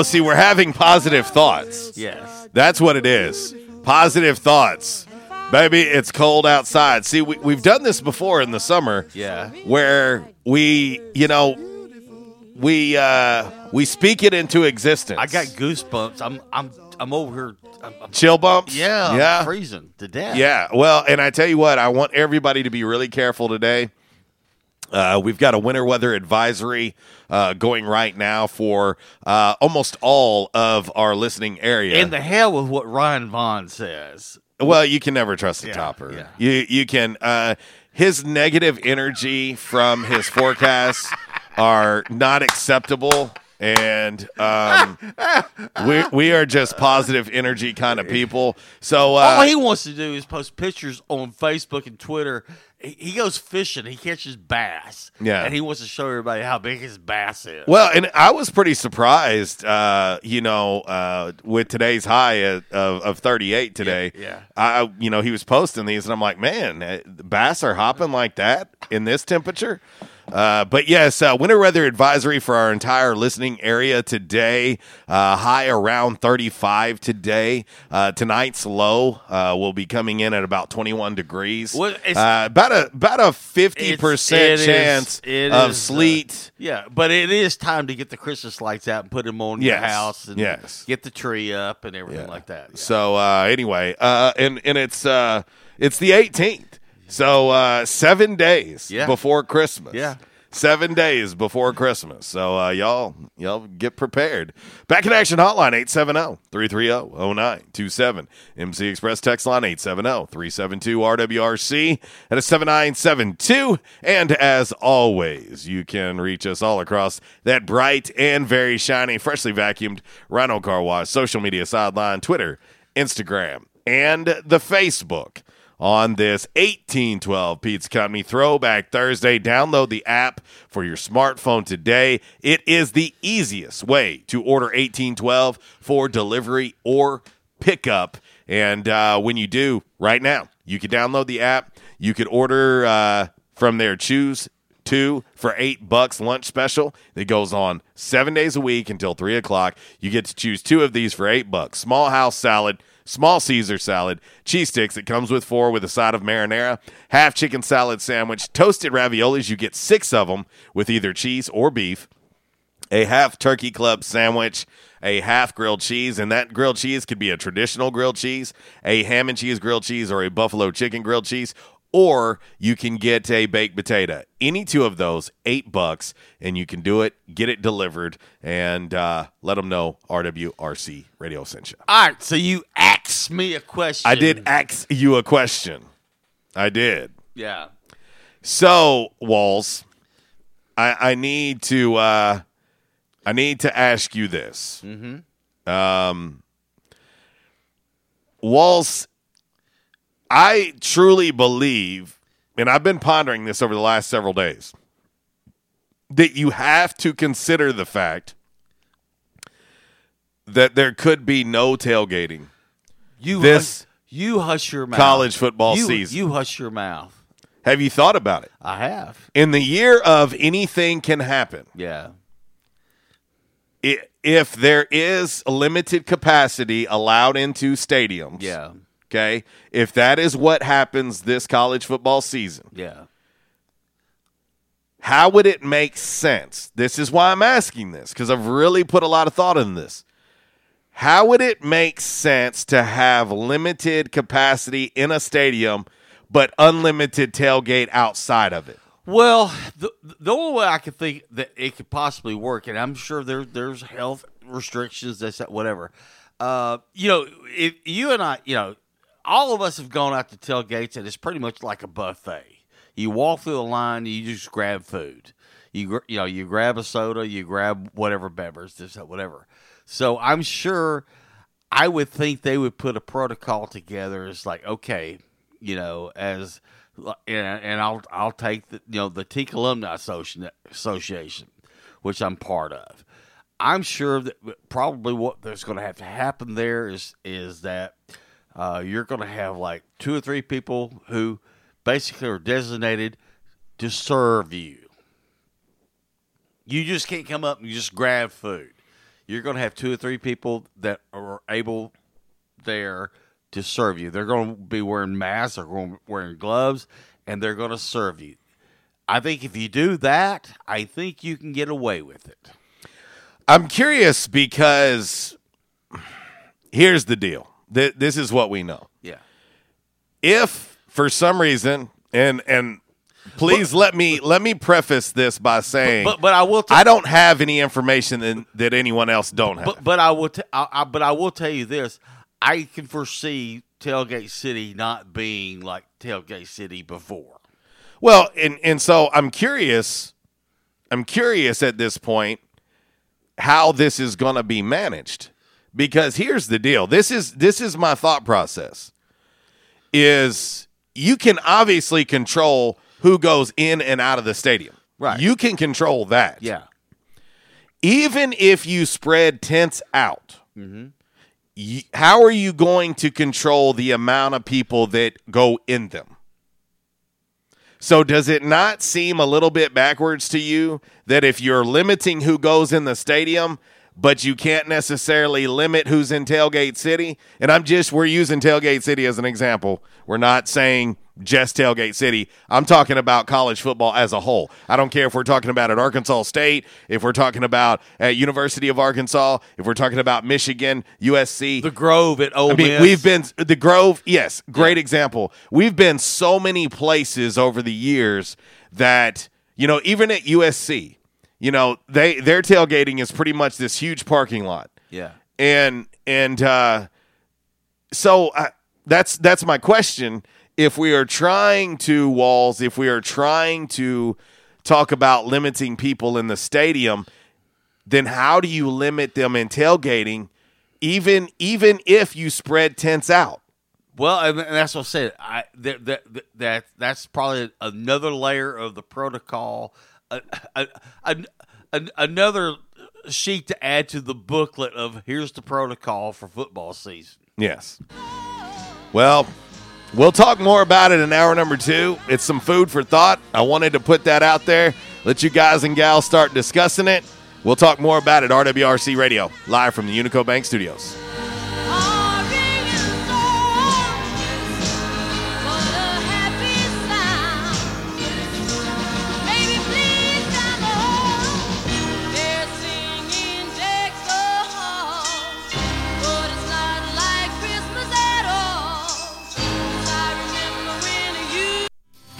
See, we're having positive thoughts. Yes. That's what it is. Positive thoughts. Baby, it's cold outside. See, we've done this before in the summer. Yeah. Where we speak it into existence. I got goosebumps. I'm over here. Chill bumps? Yeah. I'm freezing to death. Yeah. Well, and I tell you what, I want everybody to be really careful today. We've got a winter weather advisory going right now for almost all of our listening area. And the hell with what Ryan Vaughn says. Well, you can never trust a topper. Yeah. You can. His negative energy from his forecasts are not acceptable. And we are just positive energy kind of people. So all he wants to do is post pictures on Facebook and Twitter. He goes fishing. He catches bass. Yeah. And he wants to show everybody how big his bass is. Well, and I was pretty surprised, with today's high of 38 today. Yeah. I he was posting these, and I'm like, man, bass are hopping like that in this temperature? But yes, winter weather advisory for our entire listening area today, high around 35 today. Tonight's low will be coming in at about 21 degrees. Well, about a 50% chance of sleet. But it is time to get the Christmas lights out and put them on your house and get the tree up and everything like that. Yeah. So anyway, and it's the 18th. So 7 days before Christmas. Yeah. 7 days before Christmas. So y'all get prepared. Back in Action Hotline, 870-330-0927. MC Express text line, 870-372-RWRC at a 7972. And as always, you can reach us all across that bright and very shiny, freshly vacuumed Rhino Car Wash social media sideline, Twitter, Instagram, and the Facebook. On this 1812 Pizza Company Throwback Thursday, download the app for your smartphone today. It is the easiest way to order 1812 for delivery or pickup. And when you do, right now, you can download the app. You could order from there, choose 2 for $8 lunch special that goes on 7 days a week until 3 o'clock. You get to choose 2 of these for $8. Small house salad. Small Caesar salad, cheese sticks that comes with 4 with a side of marinara, half chicken salad sandwich, toasted raviolis, you get 6 of them with either cheese or beef, a half turkey club sandwich, a half grilled cheese, and that grilled cheese could be a traditional grilled cheese, a ham and cheese grilled cheese, or a buffalo chicken grilled cheese, or you can get a baked potato. Any 2 of those, $8, and you can do it, get it delivered, and let them know RWRC Radio sent you. All right, so you asked me a question. I did ask you a question. I did. Yeah. So, Walls, I need to ask you this. Mm-hmm. Walls, I truly believe, and I've been pondering this over the last several days, that you have to consider the fact that there could be no tailgating this college football season. You hush your mouth. Have you thought about it? I have. In the year of anything can happen. Yeah. If there is limited capacity allowed into stadiums. Yeah. Okay. If that is what happens this college football season. Yeah. How would it make sense? This is why I'm asking this, because I've really put a lot of thought in this. How would it make sense to have limited capacity in a stadium but unlimited tailgate outside of it? Well, the only way I could think that it could possibly work, and I'm sure there's health restrictions, this, that, whatever. If you and I, all of us have gone out to tailgates, and it's pretty much like a buffet. You walk through the line, you just grab food. You grab a soda, you grab whatever beverage, this, that, whatever. So I'm sure I would think they would put a protocol together. It's like, okay, I'll take the Teak Alumni Association, which I'm part of. I'm sure that probably what there's going to have to happen there is that you're going to have like 2 or 3 people who basically are designated to serve you. You just can't come up and just grab food. You're going to have 2 or 3 people that are able there to serve you. They're going to be wearing masks, they're going to be wearing gloves, and they're going to serve you. I think if you do that, I think you can get away with it. I'm curious because here's the deal. This is what we know. Yeah. If for some reason, and please let me preface this by saying, but I will. I don't have any information that anyone else don't have. But I will tell you this: I can foresee Tailgate City not being like Tailgate City before. Well, and so I'm curious. I'm curious at this point how this is going to be managed, because here's the deal. This is my thought process: is you can obviously control who goes in and out of the stadium. Right. You can control that. Yeah. Even if you spread tents out, mm-hmm. How are you going to control the amount of people that go in them? So does it not seem a little bit backwards to you that if you're limiting who goes in the stadium, but you can't necessarily limit who's in Tailgate City? And we're using Tailgate City as an example. We're not saying just Tailgate City. I'm talking about college football as a whole. I don't care if we're talking about at Arkansas State, if we're talking about at University of Arkansas, if we're talking about Michigan, USC. The Grove at Ole Miss. The Grove, yes, great example. We've been so many places over the years that, even at USC, their tailgating is pretty much this huge parking lot. Yeah. So that's my question. If we are trying to if we are trying to talk about limiting people in the stadium, then how do you limit them in tailgating, even if you spread tents out? Well, and that's what I said. That's probably another layer of the protocol, another sheet to add to the booklet of here's the protocol for football season. Yes. Well, we'll talk more about it in hour number 2. It's some food for thought. I wanted to put that out there, let you guys and gals start discussing it. We'll talk more about it. RWRC Radio, live from the Unico Bank Studios.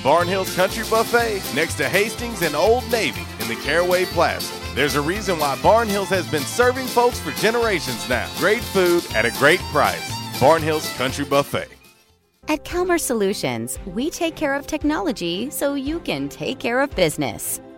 Barnhill's Country Buffet, next to Hastings and Old Navy in the Caraway Plaza. There's a reason why Barnhill's has been serving folks for generations now. Great food at a great price. Barnhill's Country Buffet. At Calmer Solutions, we take care of technology so you can take care of business.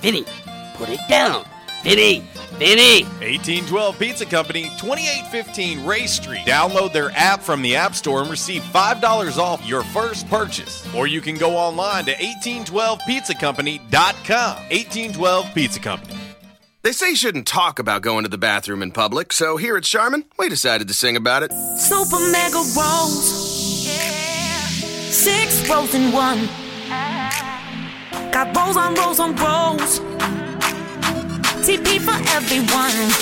Vinny, put it down. Vinny, Vinny. 1812 Pizza Company, 2815 Ray Street. Download their app from the App Store and receive $5 off your first purchase. Or you can go online to 1812pizzacompany.com. 1812 Pizza Company. They say you shouldn't talk about going to the bathroom in public, so here at Charmin, we decided to sing about it. Super mega rolls. Yeah. 6 rolls in one. Got rolls on rolls on rolls. TP for everyone.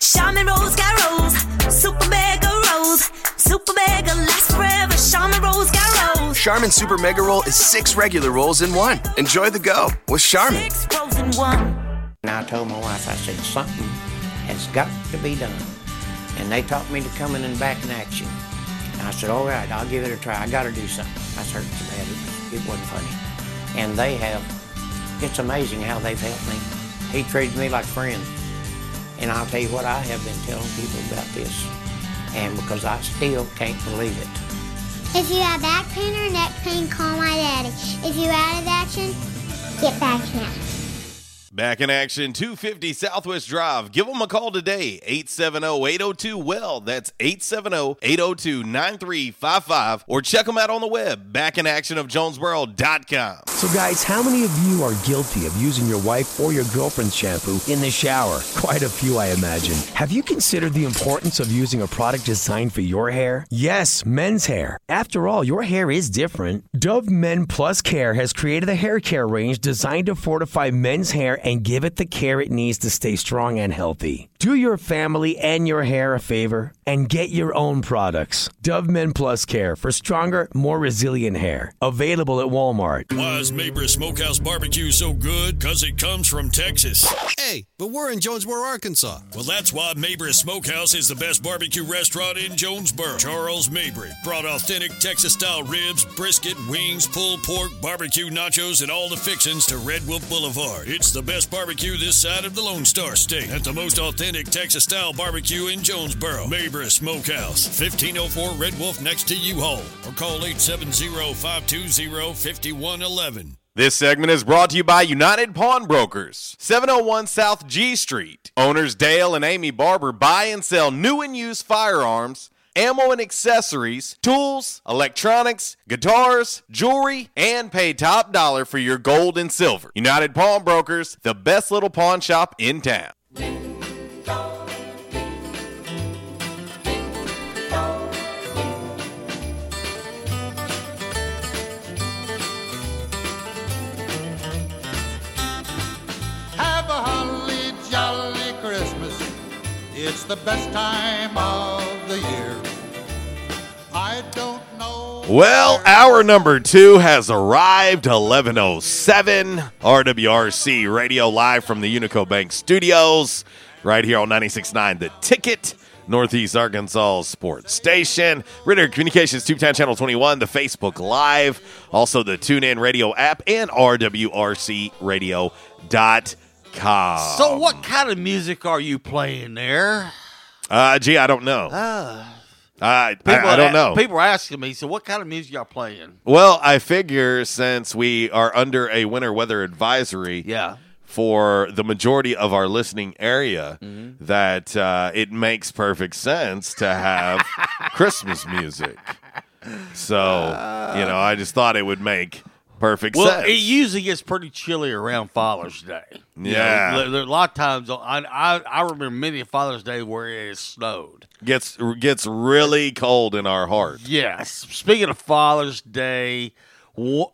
Charmin rolls got rolls. Super mega rolls. Super mega lasts forever. Charmin rolls got rolls. Charmin Super Mega Roll is 6 regular rolls in one. Enjoy the go with Charmin. 6 rolls in one. And I told my wife, I said, something has got to be done. And they taught me to come in and back in action. And I said, all right, I'll give it a try. I got to do something. I started to bad. It wasn't funny. And they have, it's amazing how they've helped me He treated me like friends. And I'll tell you what, I have been telling people about this, and because I still can't believe it. If you have back pain or neck pain, call my daddy. If you're out of action, get back now. Back in Action, 250 Southwest Drive. Give them a call today, 870-802-WELL. That's 870-802-9355. Or check them out on the web, backinactionofjonesboro.com. So guys, how many of you are guilty of using your wife or your girlfriend's shampoo in the shower? Quite a few, I imagine. Have you considered the importance of using a product designed for your hair? Yes, men's hair. After all, your hair is different. Dove Men Plus Care has created a hair care range designed to fortify men's hair and give it the care it needs to stay strong and healthy. Do your family and your hair a favor and get your own products. Dove Men Plus Care for stronger, more resilient hair. Available at Walmart. Why is Mabry's Smokehouse Barbecue so good? Because it comes from Texas. Hey, but we're in Jonesboro, Arkansas. Well, that's why Mabry's Smokehouse is the best barbecue restaurant in Jonesboro. Charles Mabry brought authentic Texas-style ribs, brisket, wings, pulled pork, barbecue nachos, and all the fixings to Red Wolf Boulevard. It's the best barbecue this side of the Lone Star State at the most authentic Texas-style barbecue in Jonesboro. Mabry's Smokehouse, 1504 Red Wolf next to U-Haul, or call 870-520-5111. This segment is brought to you by United Pawn Brokers, 701 South G Street. Owners Dale and Amy Barber buy and sell new and used firearms, ammo and accessories, tools, electronics, guitars, jewelry, and pay top dollar for your gold and silver. United Pawn Brokers, the best little pawn shop in town. Have a holly jolly Christmas. It's the best time of the year. I don't know. Well, hour number two has arrived, 1107. RWRC Radio live from the Unico Bank Studios, right here on 96.9 The Ticket, Northeast Arkansas Sports Station, Ritter Communications, Tubetown Channel 21, the Facebook Live, also the TuneIn Radio app, and RWRCRadio.com. So what kind of music are you playing there? Gee, I don't know. I don't know. People are asking me, so what kind of music y'all playing? Well, I figure since we are under a winter weather advisory for the majority of our listening area, that it makes perfect sense to have Christmas music. So, I just thought it would make perfect sense. Well, it usually gets pretty chilly around Father's Day. Yeah. You know, there are a lot of times, I remember many Father's Day where it has snowed. Gets really cold in our heart. Yes. Speaking of Father's Day,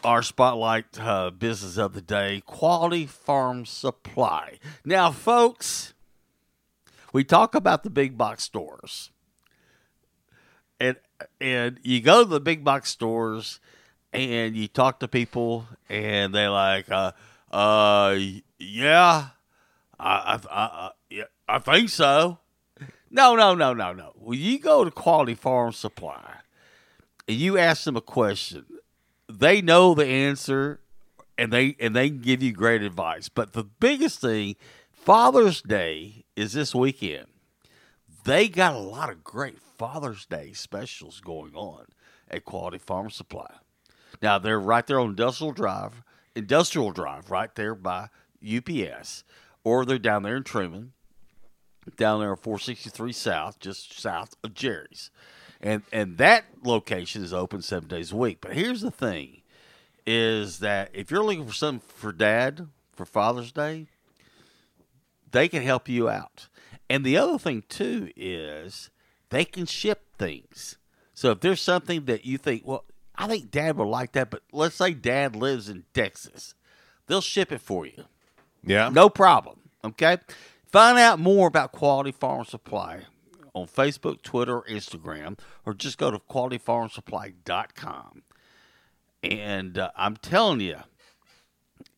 our spotlight business of the day, Quality Farm Supply. Now, folks, we talk about the big box stores. And you go to the big box stores, and you talk to people, and they're like, I think so. No. When you go to Quality Farm Supply, and you ask them a question, they know the answer, and they can give you great advice. But the biggest thing, Father's Day is this weekend. They got a lot of great Father's Day specials going on at Quality Farm Supply. Now, they're right there on Industrial Drive, right there by UPS. Or they're down there in Truman, down there on 463 South, just south of Jerry's. And that location is open 7 days a week. But here's the thing, is that if you're looking for something for Dad, for Father's Day, they can help you out. And the other thing, too, is they can ship things. So if there's something that you think, well, I think Dad would like that, but let's say Dad lives in Texas. They'll ship it for you. Yeah. No problem. Okay? Find out more about Quality Farm Supply on Facebook, Twitter, Instagram, or just go to qualityfarmsupply.com. And I'm telling you,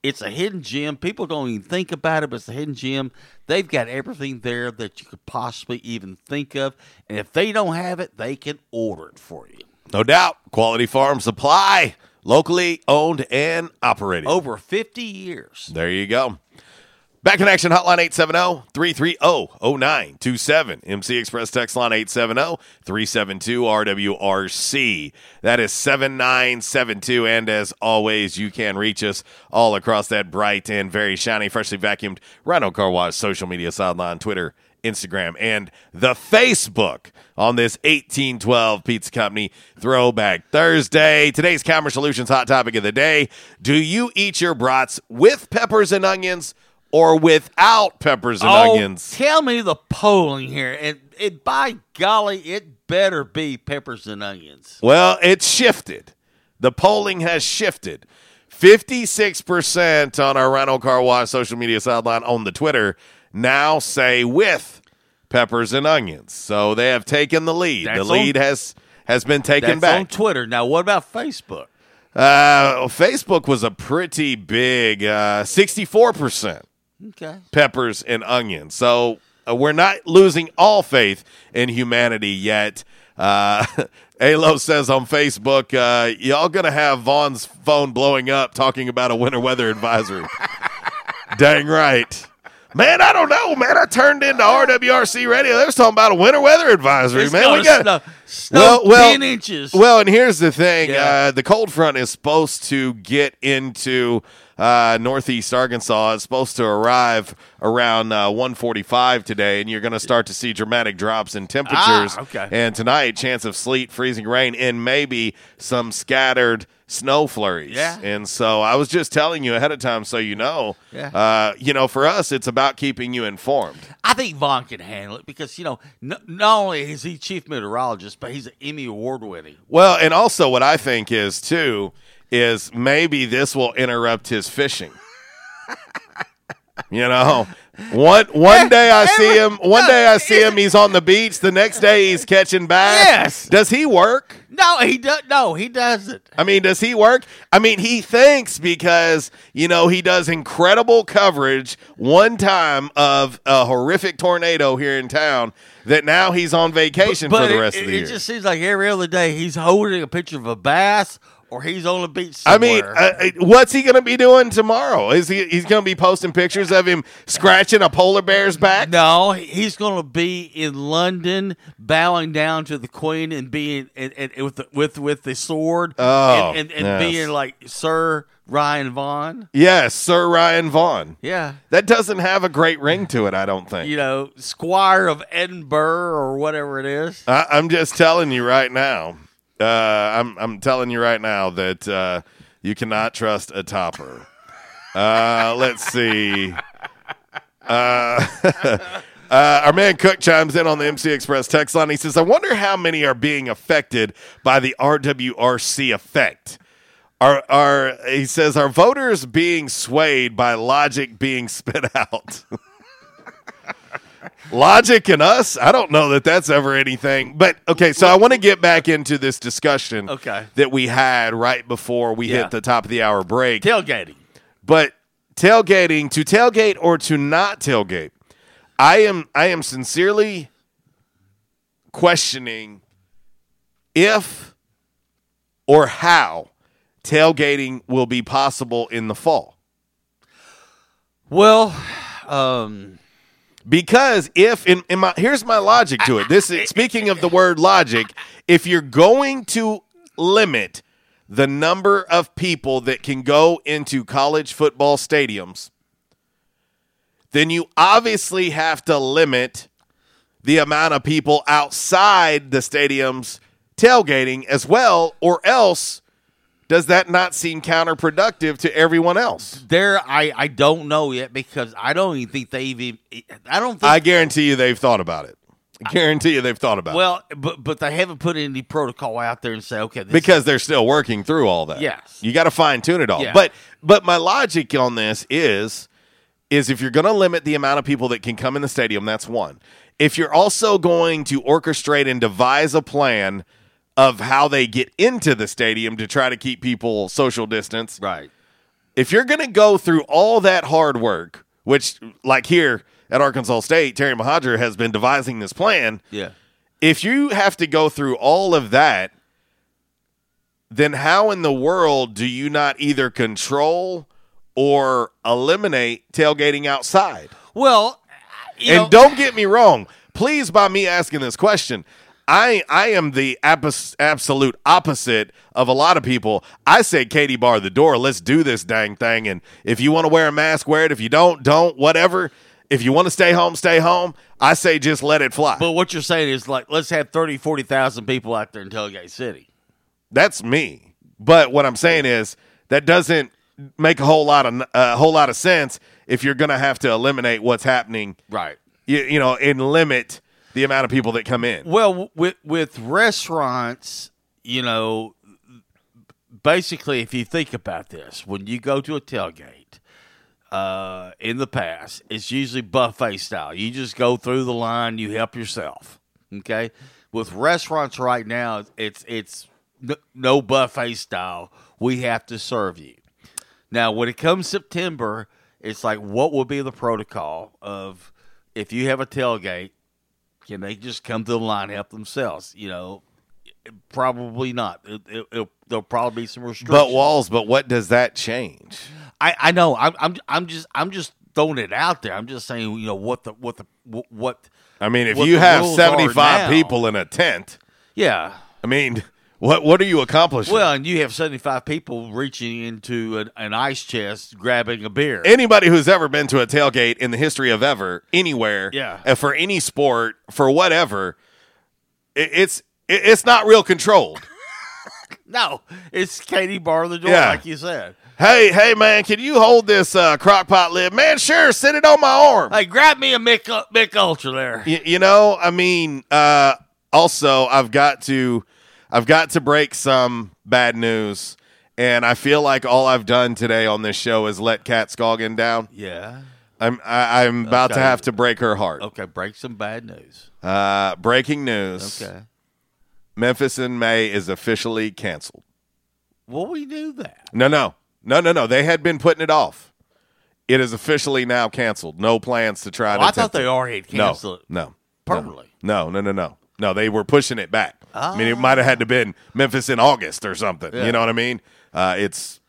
it's a hidden gem. People don't even think about it, but it's a hidden gem. They've got everything there that you could possibly even think of. And if they don't have it, they can order it for you. No doubt. Quality Farm Supply, locally owned and operated. Over 50 years. There you go. Back in Action Hotline 870-330-0927. MC Express Text Line 870-372-RWRC. That is 7972. And as always, you can reach us all across that bright and very shiny, freshly vacuumed Rhino Car Wash social media sideline, Twitter, Instagram, and the Facebook on this 1812 Pizza Company Throwback Thursday. Today's Calmer Solutions hot topic of the day. Do you eat your brats with peppers and onions or without peppers and onions? Tell me the polling here. And by golly, it better be peppers and onions. Well, it's shifted. The polling has shifted. 56% on our Rhino Car Wash social media sideline on the Twitter now say with peppers and onions. So they have taken the lead. That's the lead has been taken back. On Twitter. Now, what about Facebook? Facebook was a pretty big 64%. Okay. Peppers and onions. So we're not losing all faith in humanity yet. Alo says on Facebook, y'all going to have Vaughn's phone blowing up talking about a winter weather advisory. Dang right. Man, I don't know, man. I turned into RWRC Radio. They was talking about a winter weather advisory, it's man. We got snow 10 inches. Well, and here's the thing. Yeah. The cold front is supposed to get into northeast Arkansas. It's supposed to arrive around 1:45 today, and you're going to start to see dramatic drops in temperatures. Ah, okay. And tonight, chance of sleet, freezing rain, and maybe some scattered snow flurries. Yeah. And so I was just telling you ahead of time so you know. Yeah. For us, it's about keeping you informed. I think Vaughn can handle it because, not only is he chief meteorologist, but he's an Emmy Award winning. Well, and also what I think is, too, is maybe this will interrupt his fishing. One day I see him, he's on the beach. The next day he's catching bass. Yes. Does he work? No, he doesn't. I mean, does he work? I mean, he thinks because, he does incredible coverage one time of a horrific tornado here in town that now he's on vacation but for the rest of the year. It just seems like every other day he's holding a picture of a bass. Or he's on the beach somewhere. I mean, what's he going to be doing tomorrow? Is he's going to be posting pictures of him scratching a polar bear's back? No, he's going to be in London bowing down to the Queen and being with the sword and being like Sir Ryan Vaughn. Yes, Sir Ryan Vaughn. Yeah. That doesn't have a great ring to it, I don't think. Squire of Edinburgh or whatever it is. I'm just telling you right now. I'm telling you right now that you cannot trust a topper. Let's see. Our man Cook chimes in on the MC Express text line. He says, I wonder how many are being affected by the RWRC effect. He says, are voters being swayed by logic being spit out? Logic and us? I don't know that that's ever anything. But, okay, so I want to get back into this discussion that we had right before we hit the top of the hour break. Tailgating. But tailgating, to tailgate or to not tailgate, I am sincerely questioning if or how tailgating will be possible in the fall. Well, because if here's my logic to it. This is, speaking of the word logic, if you're going to limit the number of people that can go into college football stadiums, then you obviously have to limit the amount of people outside the stadiums tailgating as well, or else does that not seem counterproductive to everyone else? I don't know yet because I don't even think I guarantee you they've thought about it. But they haven't put any protocol out there and say, okay. Because they're still working through all that. Yes. You got to fine tune it all. Yeah. But my logic on this is if you're going to limit the amount of people that can come in the stadium, that's one. If you're also going to orchestrate and devise a plan of how they get into the stadium to try to keep people social distance. Right. If you're going to go through all that hard work, which like here at Arkansas State, Terry Mahajer has been devising this plan. Yeah. If you have to go through all of that, then how in the world do you not either control or eliminate tailgating outside. Well, you know, don't get me wrong. Please, by me asking this question, I am the absolute opposite of a lot of people. I say, Katie, bar the door. Let's do this dang thing. And if you want to wear a mask, wear it. If you don't, whatever. If you want to stay home, stay home. I say just let it fly. But what you're saying is, like, let's have 30,000, 40,000 people out there in Tailgate City. That's me. But what I'm saying is that doesn't make a whole lot of sense if you're going to have to eliminate what's happening. Right. You know, and limit the amount of people that come in. Well, with restaurants, you know, basically, if you think about this, when you go to a tailgate in the past, it's usually buffet style. You just go through the line, you help yourself. Okay, with restaurants right now, it's no buffet style. We have to serve you. Now, when it comes September, it's like, what will be the protocol of if you have a tailgate? Can they just come to the line and help themselves? You know, probably not. There'll probably be some restrictions. But what does that change? I know. I'm just throwing it out there. I'm just saying, you know, what. I mean, if you have 75 people in a tent, yeah. I mean, what are you accomplishing? Well, and you have 75 people reaching into an ice chest, grabbing a beer. Anybody who's ever been to a tailgate in the history of ever, anywhere, yeah, for any sport, for whatever, it's not real controlled. No, it's Katie bar the door, yeah, like you said. Hey, man, can you hold this crock pot lid? Man, sure, sit it on my arm. Hey, grab me a Mick Ultra there. You know, I mean, also, I've got to break some bad news, and I feel like all I've done today on this show is let Kat Scoggin down. Yeah. I'm about to have to break her heart. Okay, break some bad news. Breaking news. Okay. Memphis in May is officially canceled. Well, we knew that. No. They had been putting it off. It is officially now canceled. No plans to try to. I thought they already canceled it. No. Permanently. No. No, they were pushing it back. Oh. I mean, it might have had to been Memphis in August or something. Yeah. You know what I mean? It's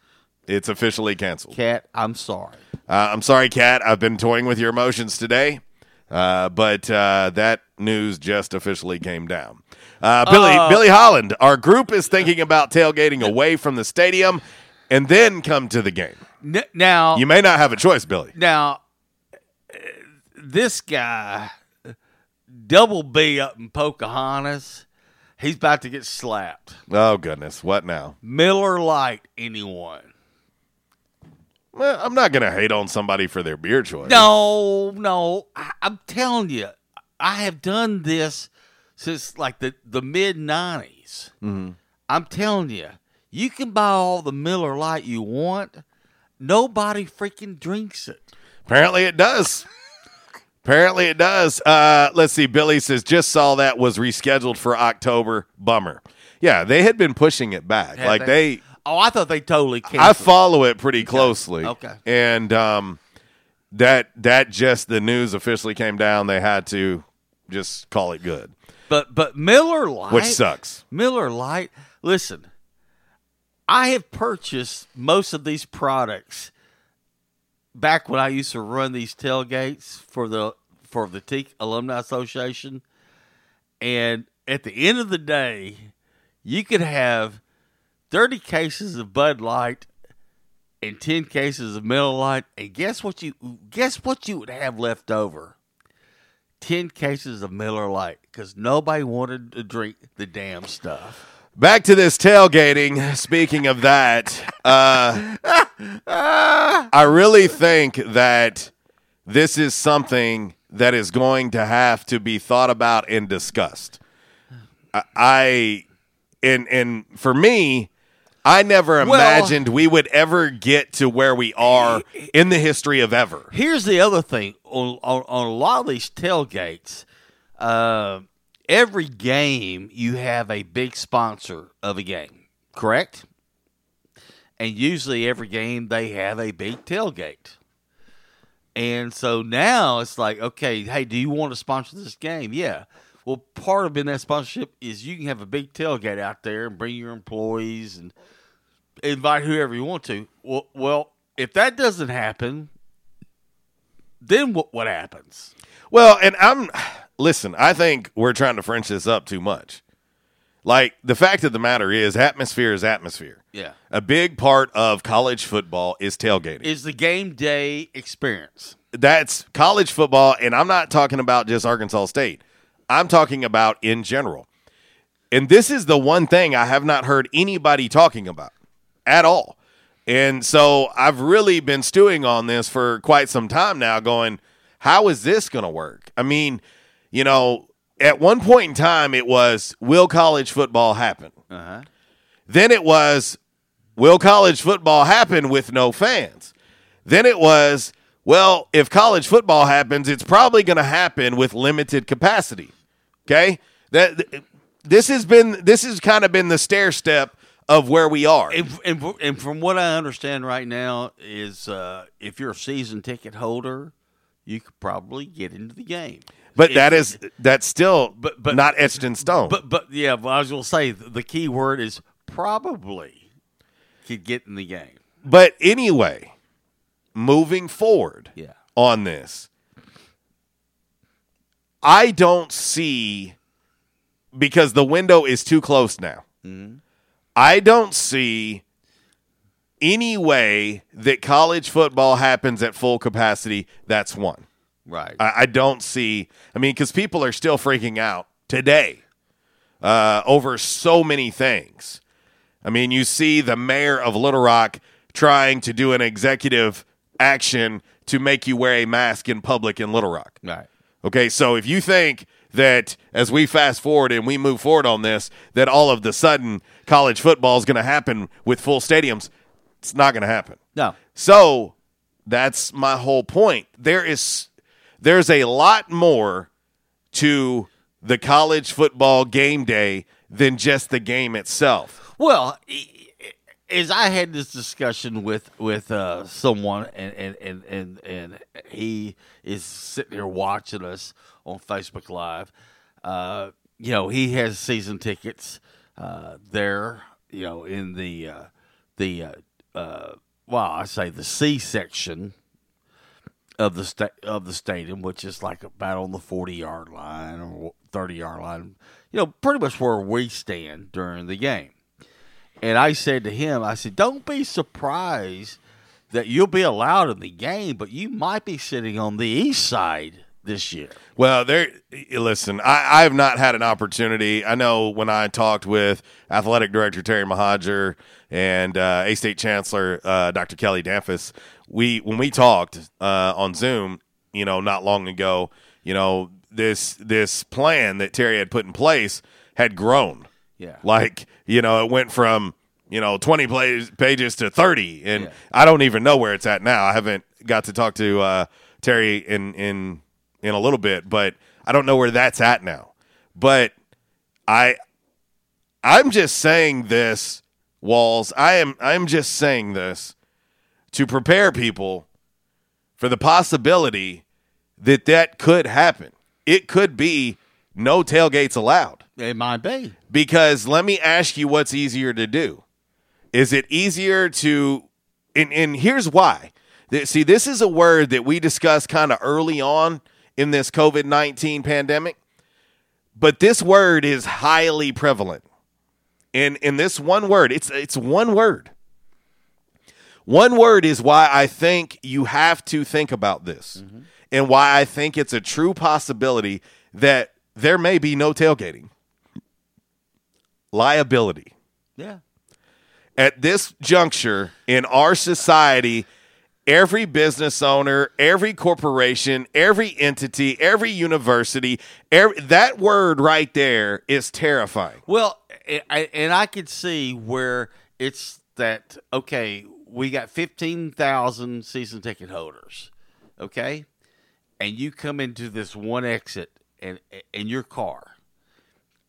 officially canceled. Kat, I'm sorry. I'm sorry, Kat. I've been toying with your emotions today, but that news just officially came down. Billy Holland, our group is thinking about tailgating away from the stadium and then come to the game. Now you may not have a choice, Billy. Now, this guy... Double B up in Pocahontas, he's about to get slapped. Oh, goodness. What now? Miller Lite, anyone. Well, I'm not going to hate on somebody for their beer choice. No. I'm telling you, I have done this since like the mid-90s. Mm-hmm. I'm telling you, you can buy all the Miller Lite you want. Nobody freaking drinks it. Apparently it does. Apparently it does. Let's see. Billy says, just saw that was rescheduled for October. Bummer. Yeah, they had been pushing it back. Had like they. Oh, I thought they totally canceled. I follow it pretty closely. Okay. And that just the news officially came down. They had to just call it good. But Miller Lite. Which sucks. Miller Lite. Listen, I have purchased most of these products back when I used to run these tailgates for the Teak Alumni Association, and at the end of the day, you could have 30 cases of Bud Light and 10 cases of Miller Lite, and guess what you would have left over? 10 cases of Miller Lite, because nobody wanted to drink the damn stuff. Back to this tailgating. Speaking of that, I really think that this is something that is going to have to be thought about and discussed. And for me, I never imagined we would ever get to where we are in the history of ever. Here's the other thing. On a lot of these tailgates, every game, you have a big sponsor of a game, correct? And usually every game, they have a big tailgate. And so now it's like, okay, hey, do you want to sponsor this game? Yeah. Well, part of being that sponsorship is you can have a big tailgate out there and bring your employees and invite whoever you want to. Well, if that doesn't happen, then what happens? Well, and listen, I think we're trying to French this up too much. Like, the fact of the matter is, atmosphere is atmosphere. Yeah. A big part of college football is tailgating. Is the game day experience. That's college football, and I'm not talking about just Arkansas State. I'm talking about in general. And this is the one thing I have not heard anybody talking about at all. And so I've really been stewing on this for quite some time now, going, how is this going to work? I mean, you know, at one point in time, it was, will college football happen? Uh-huh. Then it was, will college football happen with no fans? Then it was, well, if college football happens, it's probably going to happen with limited capacity. Okay? This has kind of been the stair step of where we are. And from what I understand right now is if you're a season ticket holder, you could probably get into the game. But that's still not etched in stone. But I was going to say the key word is probably could get in the game. But anyway, moving forward on this, I don't see, because the window is too close now. Mm-hmm. I don't see any way that college football happens at full capacity. That's one. Right. I don't see. I mean, because people are still freaking out today over so many things. I mean, you see the mayor of Little Rock trying to do an executive action to make you wear a mask in public in Little Rock. Right. Okay, so if you think that as we fast forward and we move forward on this, that all of the sudden college football is going to happen with full stadiums, it's not going to happen. No. So that's my whole point. There's a lot more to the college football game day than just the game itself. Well, as I had this discussion with someone, and he is sitting here watching us on Facebook Live, you know, he has season tickets there, you know, in the C section of the stadium, which is like about on the 40-yard line or 30-yard line, you know, pretty much where we stand during the game. And I said to him, I said, don't be surprised that you'll be allowed in the game, but you might be sitting on the east side this year. Well, listen, I have not had an opportunity. I know when I talked with Athletic Director Terry Mahajer and A-State Chancellor Dr. Kelly Danfus, when we talked on Zoom, you know, not long ago, you know, this plan that Terry had put in place had grown. Yeah. Like, you know, it went from, you know, 20 pages to 30, and I don't even know where it's at now. I haven't got to talk to Terry in a little bit, but I don't know where that's at now. But I'm just saying this, Walls. I'm just saying this to prepare people for the possibility that could happen. It could be no tailgates allowed. It might be. Because let me ask you, what's easier to do? Is it easier to – and here's why. See, this is a word that we discussed kind of early on in this COVID-19 pandemic, but this word is highly prevalent. And in this one word, it's one word. One word is why I think you have to think about this, mm-hmm. and why I think it's a true possibility that there may be no tailgating. Liability. Yeah. At this juncture in our society, every business owner, every corporation, every entity, every university, that word right there is terrifying. Well, and I could see where it's that, okay, we got 15,000 season ticket holders, okay? And you come into this one exit in your car.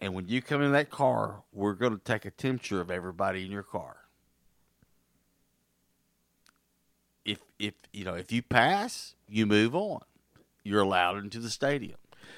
And when you come in that car, we're going to take a temperature of everybody in your car. If you pass, you move on. You're allowed into the stadium.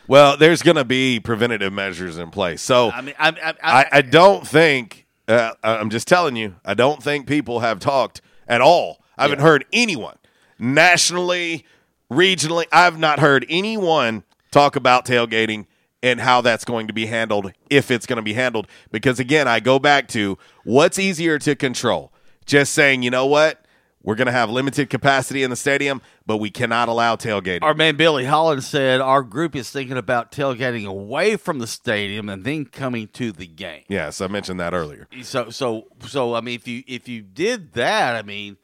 Well, there's going to be preventative measures in place. So I mean, I don't think I'm just telling you, I don't think people have talked at all I haven't heard anyone nationally, regionally. I've not heard anyone talk about tailgating and how that's going to be handled, if it's going to be handled. Because, again, I go back to what's easier to control. Just saying, you know what? We're going to have limited capacity in the stadium, but we cannot allow tailgating. Our man Billy Holland said our group is thinking about tailgating away from the stadium and then coming to the game. Yes, I mentioned that earlier. So I mean, if you did that, I mean,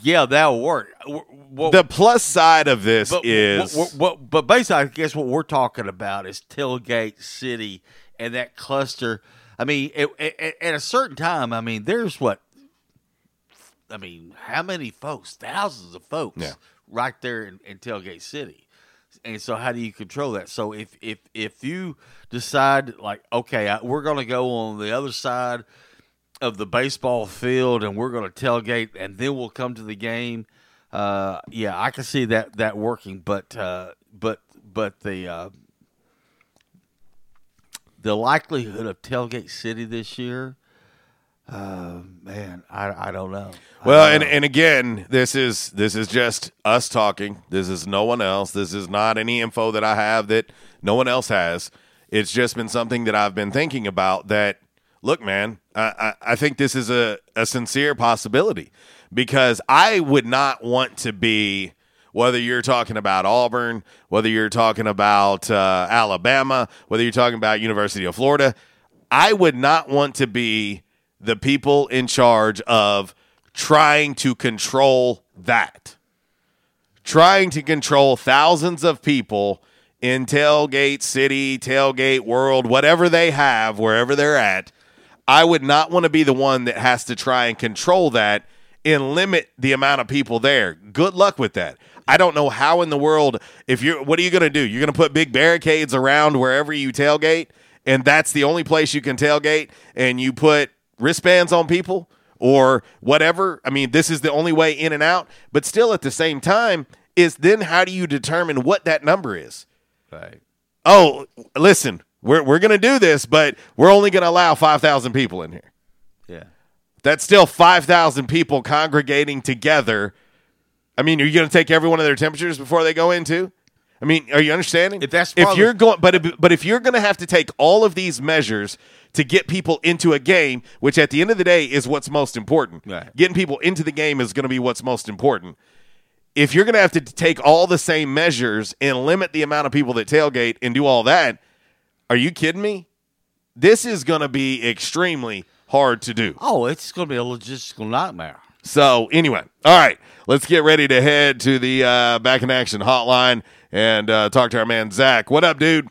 yeah, that'll work. The plus side of this is... But basically, I guess what we're talking about is Tailgate City and that cluster. I mean, at a certain time, I mean, there's what... I mean, how many folks? Thousands of folks right there in Tailgate City. And so how do you control that? So if you decide, like, okay, we're going to go on the other side of the baseball field and we're going to tailgate and then we'll come to the game, I can see that working. But the likelihood of Tailgate City this year, I don't know. Well, and again, this is just us talking. This is no one else. This is not any info that I have that no one else has. It's just been something that I've been thinking about that, look, man, I think this is a sincere possibility because I would not want to be, whether you're talking about Auburn, whether you're talking about Alabama, whether you're talking about University of Florida, I would not want to be the people in charge of trying to control that. Trying to control thousands of people in Tailgate City, Tailgate World, whatever they have, wherever they're at. I would not want to be the one that has to try and control that and limit the amount of people there. Good luck with that. I don't know how in the world, what are you going to do? You're going to put big barricades around wherever you tailgate, and that's the only place you can tailgate, and you put wristbands on people or whatever. I mean, this is the only way in and out, but still at the same time is then how do you determine what that number is? Right. Oh, listen, we're going to do this, but we're only going to allow 5,000 people in here. Yeah. That's still 5,000 people congregating together. I mean, are you going to take every one of their temperatures before they go in too? I mean, are you understanding? If you're going to have to take all of these measures to get people into a game, which at the end of the day is what's most important. Right. Getting people into the game is going to be what's most important. If you're going to have to take all the same measures and limit the amount of people that tailgate and do all that, are you kidding me? This is going to be extremely hard to do. Oh, it's going to be a logistical nightmare. So, anyway, all right, let's get ready to head to the Back in Action hotline and talk to our man, Zach. What up, dude?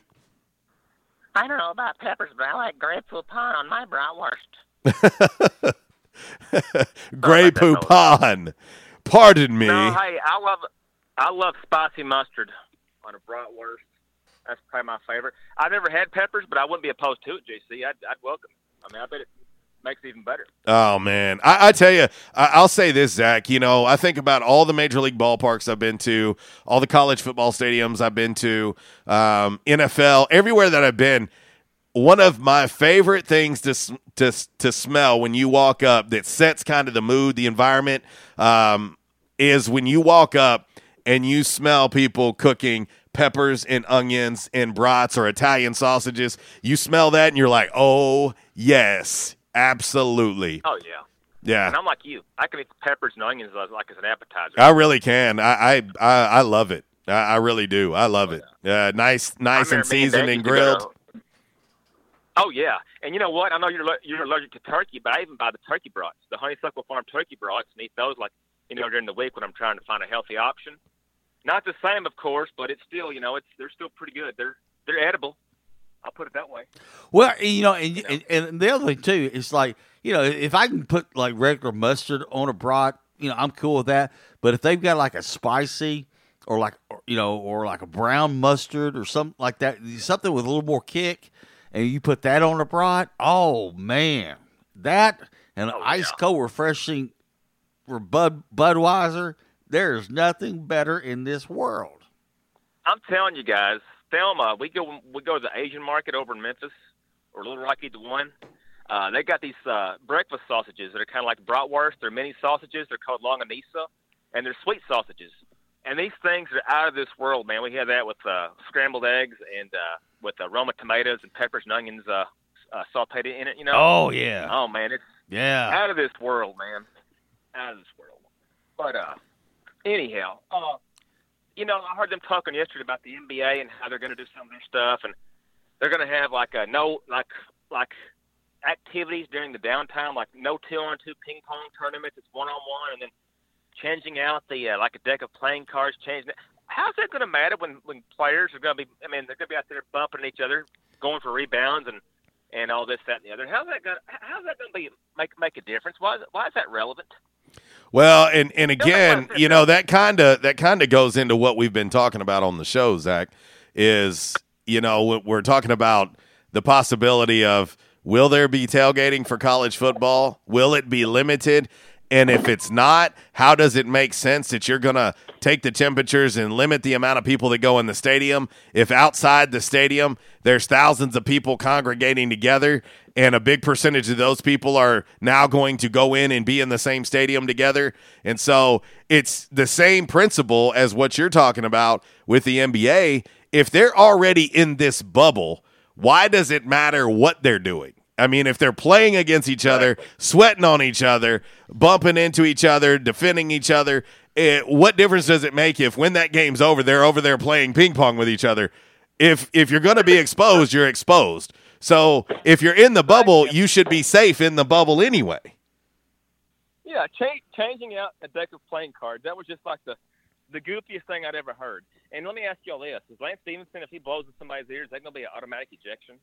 I don't know about peppers, but I like Grey Poupon on my bratwurst. Grey Poupon. Pardon me. No, hey, I love spicy mustard on a bratwurst. That's probably my favorite. I've never had peppers, but I wouldn't be opposed to it, JC. I'd welcome it. I mean, I bet it makes it even better. Oh, man. I tell you, I'll say this, Zach. You know, I think about all the Major League ballparks I've been to, all the college football stadiums I've been to, NFL, everywhere that I've been. One of my favorite things to smell when you walk up that sets kind of the mood, the environment, is when you walk up and you smell people cooking peppers and onions and brats or Italian sausages. You smell that and you're like, oh, yes. Absolutely. Oh, yeah. Yeah. And I'm like you. I can eat peppers and onions like as an appetizer. I really can. I love it. I really do. I love it. Yeah. Nice and seasoned and grilled. Oh, yeah. And you know what? I know you're allergic to turkey, but I even buy the turkey brats, the Honeysuckle Farm turkey brats, and eat those during the week when I'm trying to find a healthy option. Not the same, of course, but it's still, they're still pretty good. They're edible. I'll put it that way. Well, and the other thing, too, is like, if I can put, like, regular mustard on a brat, I'm cool with that. But if they've got, like, a spicy or, like, or like a brown mustard or something like that, something with a little more kick, and you put that on a brat, oh, man. That and ice cold refreshing for Budweiser, there's nothing better in this world. I'm telling you guys. Thelma, we go to the Asian market over in Memphis, or Little Rock, either one. They got these breakfast sausages that are kind of like bratwurst. They're mini sausages. They're called longanisa, and they're sweet sausages. And these things are out of this world, man. We had that with scrambled eggs and with Roma tomatoes and peppers and onions sauteed in it, you know? Oh, yeah. Oh, man, it's out of this world, man. Out of this world. But anyhow, you know, I heard them talking yesterday about the NBA and how they're going to do some of their stuff, and they're going to have like activities during the downtime, like no 2-on-2 ping pong tournaments. It's 1-on-1, and then changing out the like a deck of playing cards. Changing. How's that going to matter when players are going to be? I mean, they're going to be out there bumping each other, going for rebounds, and all this, that, and the other. How's that going to be make a difference? Why is that relevant? Well, and again, you know, that kind of goes into what we've been talking about on the show, Zach, is, you know, we're talking about the possibility of, will there be tailgating for college football? Will it be limited? And if it's not, how does it make sense that you're going to take the temperatures and limit the amount of people that go in the stadium if outside the stadium there's thousands of people congregating together and a big percentage of those people are now going to go in and be in the same stadium together? And so it's the same principle as what you're talking about with the NBA. If they're already in this bubble, why does it matter what they're doing? I mean, if they're playing against each other, sweating on each other, bumping into each other, defending each other, what difference does it make if when that game's over, they're over there playing ping pong with each other? If you're going to be exposed, you're exposed. So if you're in the bubble, you should be safe in the bubble anyway. Yeah, changing out a deck of playing cards, that was just like the goofiest thing I'd ever heard. And let me ask y'all this. Is Lance Stevenson, if he blows in somebody's ears, is that going to be an automatic ejection?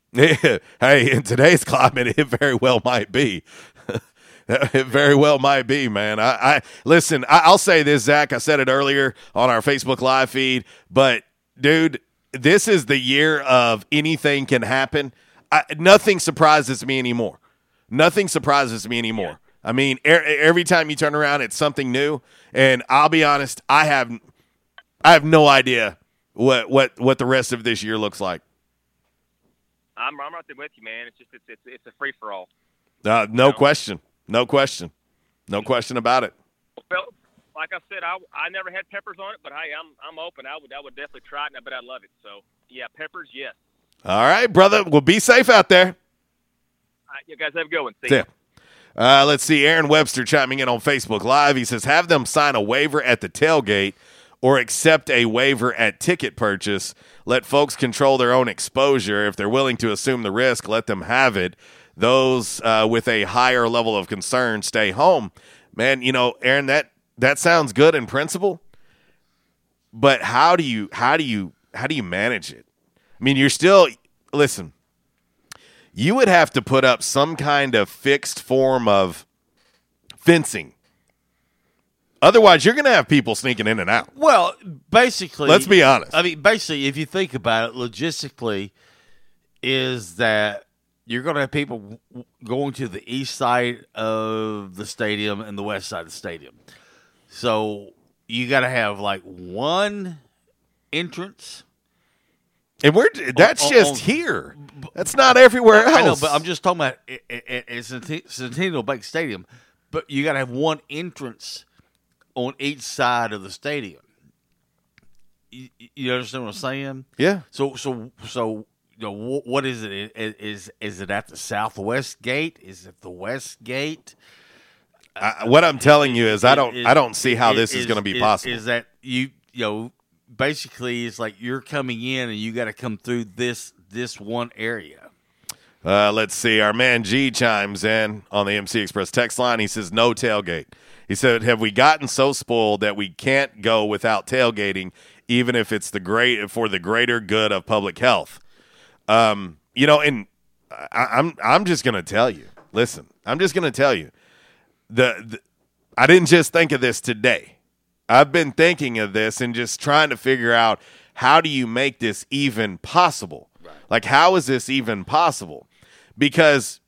Hey, in today's climate, it very well might be. It very well might be, man. I'll say this, Zach. I said it earlier on our Facebook Live feed. But, dude, this is the year of anything can happen. Nothing surprises me anymore. Yeah. I mean, every time you turn around, it's something new. And I'll be honest, I have no idea what the rest of this year looks like. I'm right there with you, man. It's just it's a free for all. No question about it. Well, like I said, I never had peppers on it, but hey, I'm open. I would definitely try it, and I bet I'd love it. So yeah, peppers, yes. All right, brother. Well, be safe out there. All right, you guys have a good one. See ya. Let's see. Aaron Webster chiming in on Facebook Live. He says, "Have them sign a waiver at the tailgate." Or accept a waiver at ticket purchase. Let folks control their own exposure. If they're willing to assume the risk, let them have it. Those with a higher level of concern stay home. Man, you know, Aaron, that sounds good in principle, but how do you manage it? I mean, you would have to put up some kind of fixed form of fencing. Otherwise, you're going to have people sneaking in and out. Well, basically... Let's be honest. I mean, basically, if you think about it, logistically, is that you're going to have people going to the east side of the stadium and the west side of the stadium. So, you got to have, like, one entrance. And that's just here. That's not everywhere else. I know, but I'm just talking about at Centennial Bank Stadium. But you got to have one entrance on each side of the stadium. You understand what I'm saying? Yeah. So you know, what is it? Is it at the southwest gate? Is it the west gate? What I'm telling you is I don't see how this is going to be possible. Is that you know, basically it's like you're coming in and you got to come through this one area. Let's see. Our man G chimes in on the MC Express text line. He says, "No tailgate." He said, "Have we gotten so spoiled that we can't go without tailgating, even if it's for the greater good of public health?" You know, and I'm just gonna tell you. Listen, I'm just gonna tell you. I didn't just think of this today. I've been thinking of this and just trying to figure out how do you make this even possible. Right. Like, how is this even possible? Because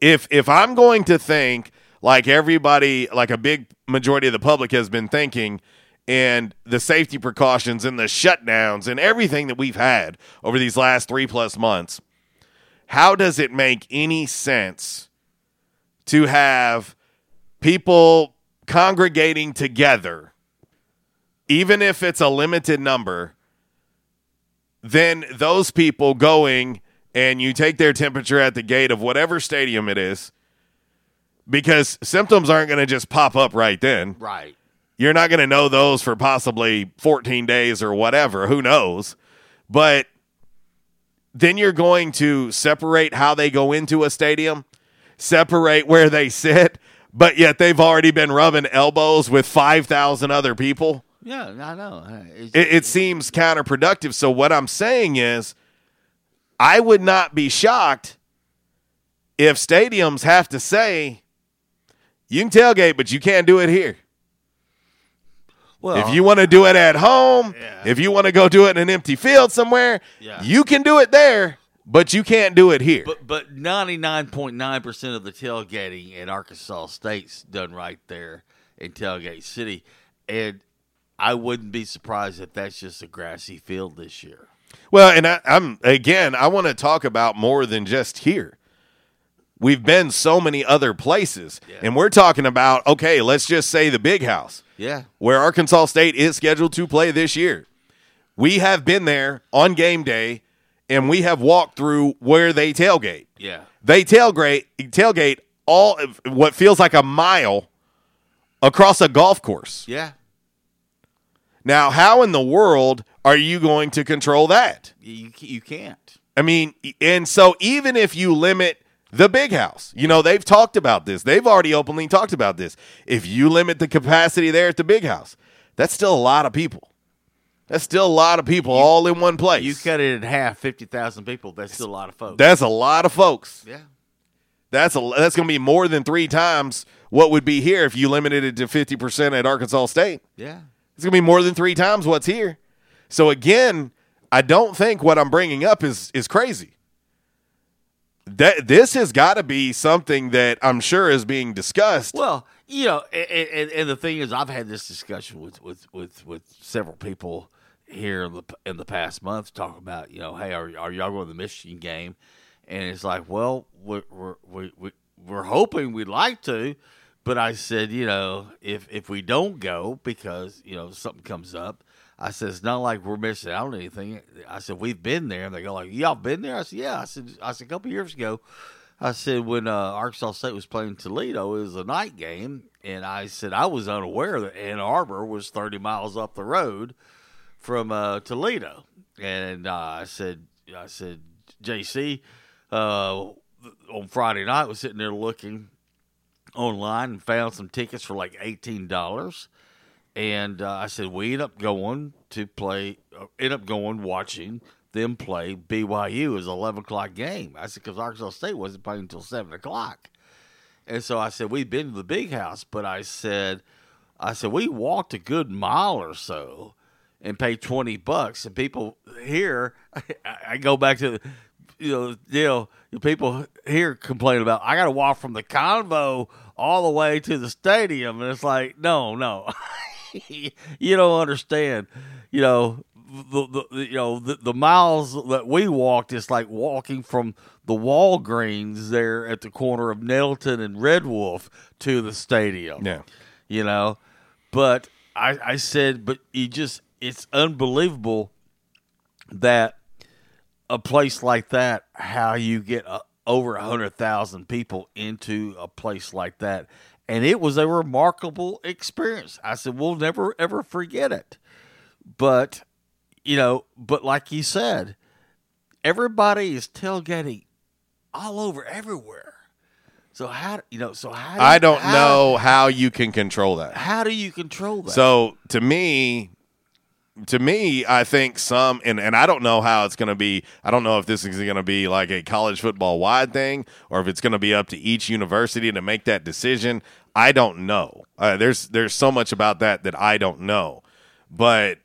if I'm going to think, like everybody, like a big majority of the public has been thinking, and the safety precautions and the shutdowns and everything that we've had over these last 3+ months, how does it make any sense to have people congregating together, even if it's a limited number, then those people going and you take their temperature at the gate of whatever stadium it is, because symptoms aren't going to just pop up right then. Right. You're not going to know those for possibly 14 days or whatever. Who knows? But then you're going to separate how they go into a stadium, separate where they sit, but yet they've already been rubbing elbows with 5,000 other people. Yeah, I know. It seems counterproductive. So what I'm saying is I would not be shocked if stadiums have to say, you can tailgate, but you can't do it here. Well, if you want to do it at home, yeah. If you want to go do it in an empty field somewhere, yeah. You can do it there, but you can't do it here. But 99.9% of the tailgating in Arkansas State's done right there in Tailgate City. And I wouldn't be surprised if that's just a grassy field this year. Well, and I want to talk about more than just here. We've been so many other places, yeah. And we're talking about, okay, let's just say the Big House. Yeah. Where Arkansas State is scheduled to play this year. We have been there on game day, and we have walked through where they tailgate. Yeah. They tailgate all of what feels like a mile across a golf course. Yeah. Now, how in the world are you going to control that? You can't. I mean, and so even if you limit the Big House, you know, they've talked about this. They've already openly talked about this. If you limit the capacity there at the Big House, that's still a lot of people. That's still a lot of people all in one place. You cut it in half, 50,000 people. That's still a lot of folks. That's a lot of folks. Yeah. That's going to be more than 3 times what would be here if you limited it to 50% at Arkansas State. Yeah. It's going to be more than 3 times what's here. So, again, I don't think what I'm bringing up is crazy. This has got to be something that I'm sure is being discussed. Well, you know, and the thing is, I've had this discussion with several people here in the past month talking about, you know, hey, are y'all going to the Michigan game? And it's like, well, we're hoping we'd like to, but I said, you know, if we don't go because, you know, something comes up, I said, it's not like we're missing out on anything. I said, we've been there. And they go like, y'all been there? I said, yeah. I said, a couple years ago, I said, when Arkansas State was playing Toledo, it was a night game. And I said, I was unaware that Ann Arbor was 30 miles up the road from Toledo. And I said, JC, on Friday night, was sitting there looking online and found some tickets for like $18. And I said, we end up watching them play BYU as an 11 o'clock game. I said, because Arkansas State wasn't playing until 7 o'clock. And so I said, we've been to the Big House, but I said, we walked a good mile or so and paid $20. And people here, I go back to, you know, people here complain about, I got to walk from the convo all the way to the stadium. And it's like, no. You don't understand, you know, the miles that we walked is like walking from the Walgreens there at the corner of Nettleton and Red Wolf to the stadium. Yeah, you know, but I said, but it's unbelievable that a place like that, how you get over 100,000 people into a place like that. And it was a remarkable experience. I said, we'll never, ever forget it. But, you know, like you said, everybody is tailgating all over everywhere. So how, you know, I don't know how you can control that. How do you control that? So to me, I think some, and I don't know how it's going to be. I don't know if this is going to be like a college football wide thing or if it's going to be up to each university to make that decision. I don't know. There's so much about that I don't know. But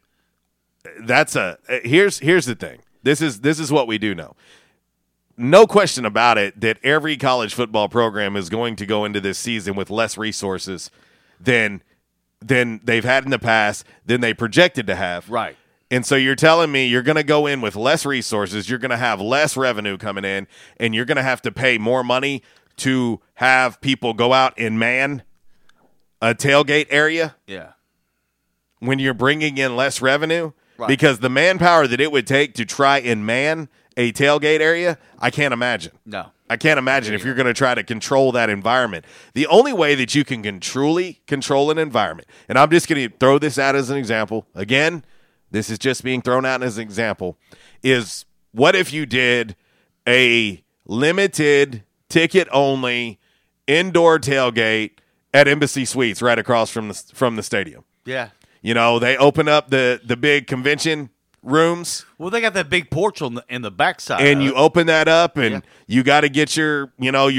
that's here's the thing. This is what we do know. No question about it that every college football program is going to go into this season with less resources than they've had in the past, than they projected to have. Right. And so you're telling me you're going to go in with less resources, you're going to have less revenue coming in, and you're going to have to pay more money to have people go out and man a tailgate area? Yeah. When you're bringing in less revenue? Right. Because the manpower that it would take to try and man a tailgate area, I can't imagine. No. I can't imagine if you're going to try to control that environment. The only way that you can truly control an environment, and I'm just going to throw this out as an example. Again, this is just being thrown out as an example, is what if you did a limited ticket-only indoor tailgate at Embassy Suites right across from the stadium? Yeah. You know, they open up the big convention rooms. Well, they got that big porch in the backside, and you open that up, and you got to get your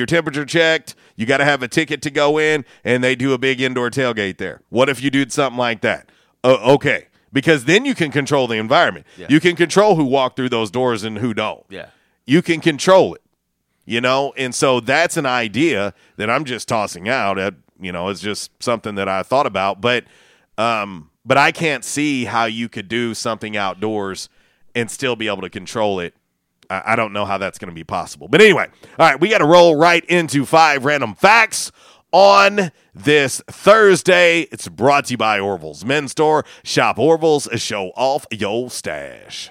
temperature checked. You got to have a ticket to go in, and they do a big indoor tailgate there. What if you did something like that? Okay, because then you can control the environment. Yeah. You can control who walk through those doors and who don't. Yeah, you can control it. You know, and so that's an idea that I'm just tossing out. It's just something that I thought about, But I can't see how you could do something outdoors and still be able to control it. I don't know how that's going to be possible. But anyway, all right, we got to roll right into 5 random facts on this Thursday. It's brought to you by Orville's Men's Store. Shop Orville's, show off your stash.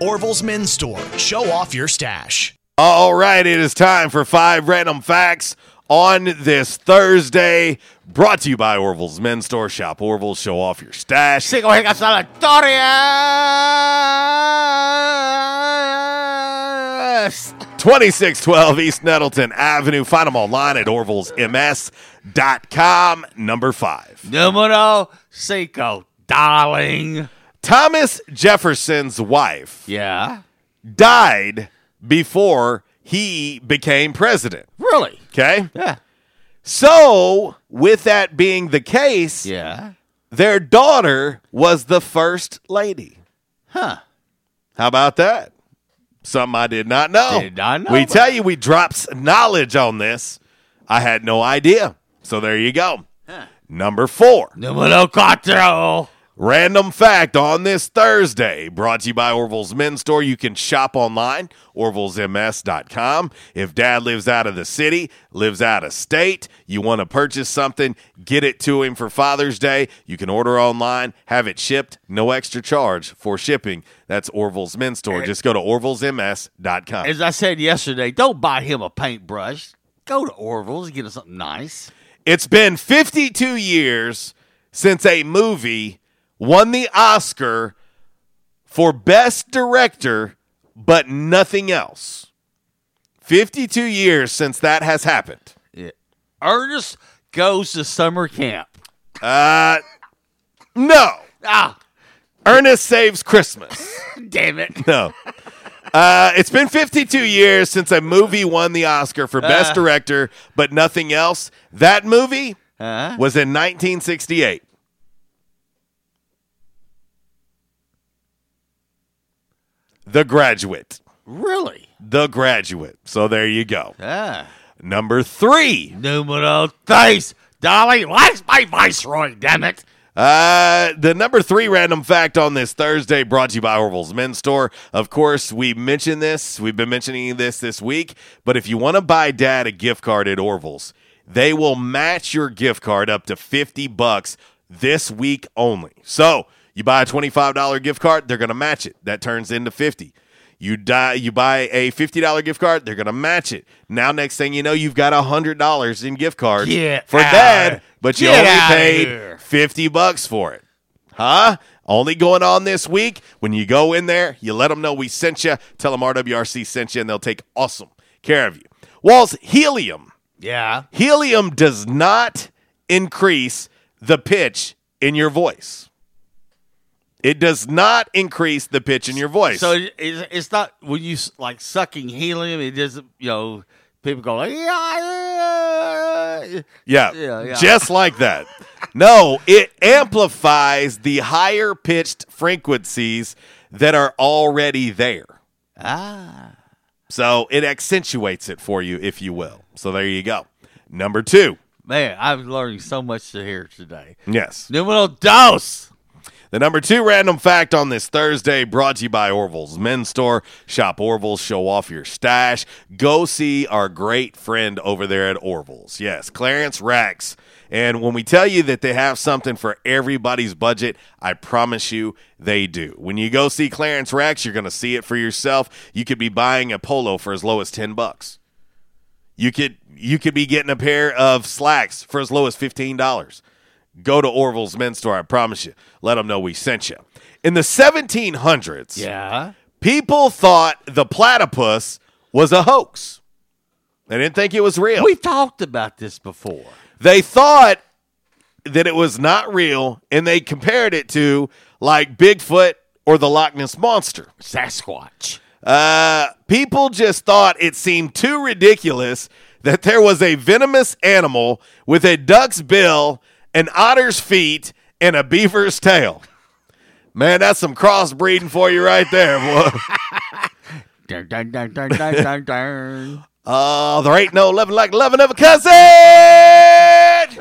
Orville's Men's Store. Show off your stash. All right, it is time for 5 random facts on this Thursday. Brought to you by Orville's Men's Store. Shop Orville's. Show off your stash. Yes. 2612 East Nettleton Avenue. Find them online at orvillesms.com. Number 5. Numero cinco, darling. Thomas Jefferson's wife died before he became president. Really? Okay. Yeah. So, with that being the case, their daughter was the first lady. Huh. How about that? Something I did not know. We tell you, we drops knowledge on this. I had no idea. So, there you go. Huh. Number 4. Numero cuatro. Random fact on this Thursday, brought to you by Orville's Men's Store. You can shop online, orvillesms.com. If dad lives out of the city, lives out of state, you want to purchase something, get it to him for Father's Day. You can order online, have it shipped, no extra charge for shipping. That's Orville's Men's Store. Just go to orvillesms.com. As I said yesterday, don't buy him a paintbrush. Go to Orville's and get him something nice. It's been 52 years since a movie won the Oscar for Best Director, but nothing else. 52 years since that has happened. Yeah. Ernest Goes to Summer Camp. No. Ah. Ernest Saves Christmas. Damn it. No. It's been 52 years since a movie won the Oscar for Best Director, but nothing else. That movie was in 1968. The Graduate. Really? The Graduate. So there you go. Ah. Number 3. Numero tres. Dolly likes my Viceroy, damn it. The number 3 random fact on this Thursday, brought to you by Orville's Men's Store. Of course, we mentioned this. We've been mentioning this week. But if you want to buy dad a gift card at Orville's, they will match your gift card up to $50 this week only. So you buy a $25 gift card, they're going to match it. That turns into $50. You buy a $50 gift card, they're going to match it. Now, next thing you know, you've got $100 in gift cards for dad, but you only paid $50 for it. Huh? Only going on this week. When you go in there, you let them know we sent you. Tell them RWRC sent you, and they'll take awesome care of you. Walls, helium. Yeah. Helium does not increase the pitch in your voice. It does not increase the pitch in your voice. So it's not when you like sucking helium. It doesn't, you know, people go like, yeah, just like that. No, it amplifies the higher pitched frequencies that are already there. Ah. So it accentuates it for you, if you will. So there you go. Number two. Man, I'm learning so much to hear today. Yes. Numero dos. The number two random fact on this Thursday brought to you by Orville's Men's Store. Shop Orville's, show off your stash. Go see our great friend over there at Orville's. Yes, Clarence Rax. And when we tell you that they have something for everybody's budget, I promise you they do. When you go see Clarence Rax, you're going to see it for yourself. You could be buying a polo for as low as $10. You could be getting a pair of slacks for as low as $15. Go to Orville's Men's Store, I promise you. Let them know we sent you. In the 1700s, people thought the platypus was a hoax. They didn't think it was real. We talked about this before. They thought that it was not real, and they compared it to, like, Bigfoot or the Loch Ness Monster. Sasquatch. People just thought it seemed too ridiculous that there was a venomous animal with a duck's bill, an otter's feet, and a beaver's tail. Man, that's some crossbreeding for you right there, boy. Dun, dun, dun, dun, dun, dun. There ain't no loving like loving of a cousin.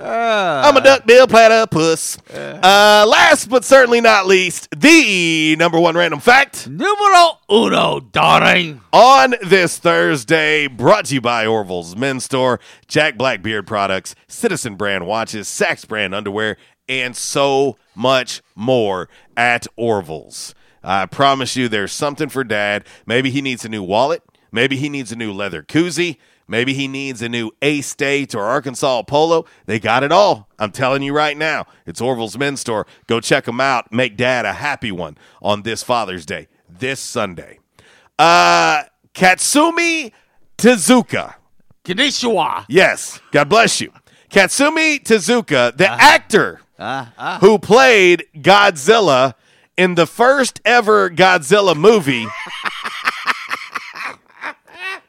I'm a duckbill platypus. Last but certainly not least, the number one random fact. Numero uno, darling. On this Thursday, brought to you by Orville's Men's Store, Jack Black Beard Products, Citizen Brand Watches, Saks Brand Underwear, and so much more at Orville's. I promise you there's something for Dad. Maybe he needs a new wallet. Maybe he needs a new leather koozie. Maybe he needs a new A-State or Arkansas polo. They got it all. I'm telling you right now. It's Orville's Men's Store. Go check them out. Make Dad a happy one on this Father's Day, this Sunday. Katsumi Tezuka. Konnichiwa. Yes. God bless you. Katsumi Tezuka, the actor who played Godzilla in the first ever Godzilla movie.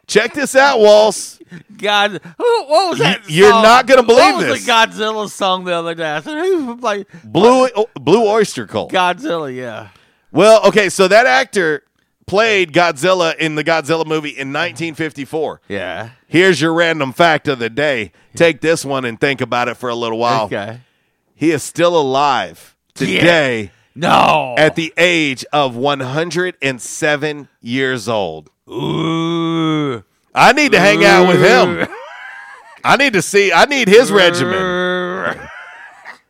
Check this out, Waltz. God, what was that? You're song? Not gonna believe this. What was the Godzilla song the other day? I said, who played Blue Oyster Cult? Godzilla, yeah. Well, okay, so that actor played Godzilla in the Godzilla movie in 1954. Yeah. Here's your random fact of the day. Take this one and think about it for a little while. Okay. He is still alive today. Yeah. No. At the age of 107 years old. Ooh. I need to hang out with him. I need his regimen.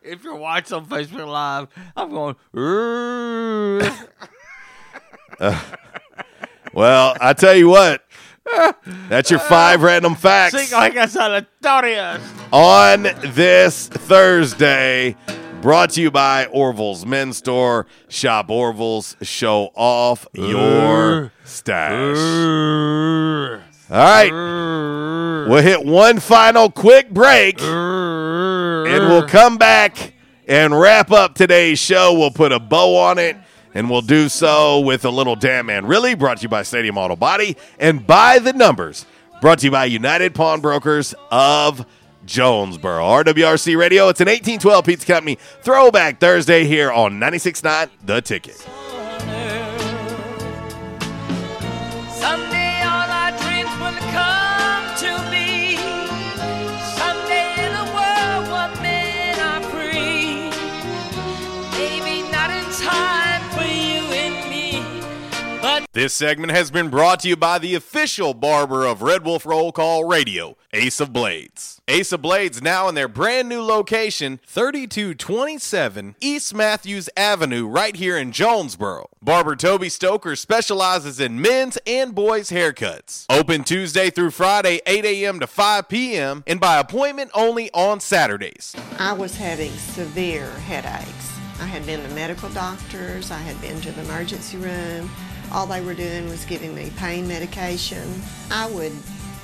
If you're watching on Facebook Live, I'm going, well, I tell you what. That's your five random facts. On this Thursday, brought to you by Orville's Men's Store. Shop Orville's. Show off your stash. All right. We'll hit one final quick break. And we'll come back and wrap up today's show. We'll put a bow on it. And we'll do so with a little Damn Man Really. Brought to you by Stadium Auto Body. And By the Numbers. Brought to you by United Pawn Brokers of Jonesboro. RWRC Radio. It's an 1812 Pizza Company Throwback Thursday here on 96.9 The Ticket. Someday all our dreams will come to be. Someday in a world where men are free. Maybe not in time for you and me. But this segment has been brought to you by the official barber of Red Wolf Roll Call Radio, Ace of Blades. Ace of Blades now in their brand new location, 3227 East Matthews Avenue, right here in Jonesboro. Barber Toby Stoker specializes in men's and boys' haircuts. Open Tuesday through Friday, 8 a.m. to 5 p.m. and by appointment only on Saturdays. I was having severe headaches. I had been to medical doctors. I had been to the emergency room. All they were doing was giving me pain medication. I would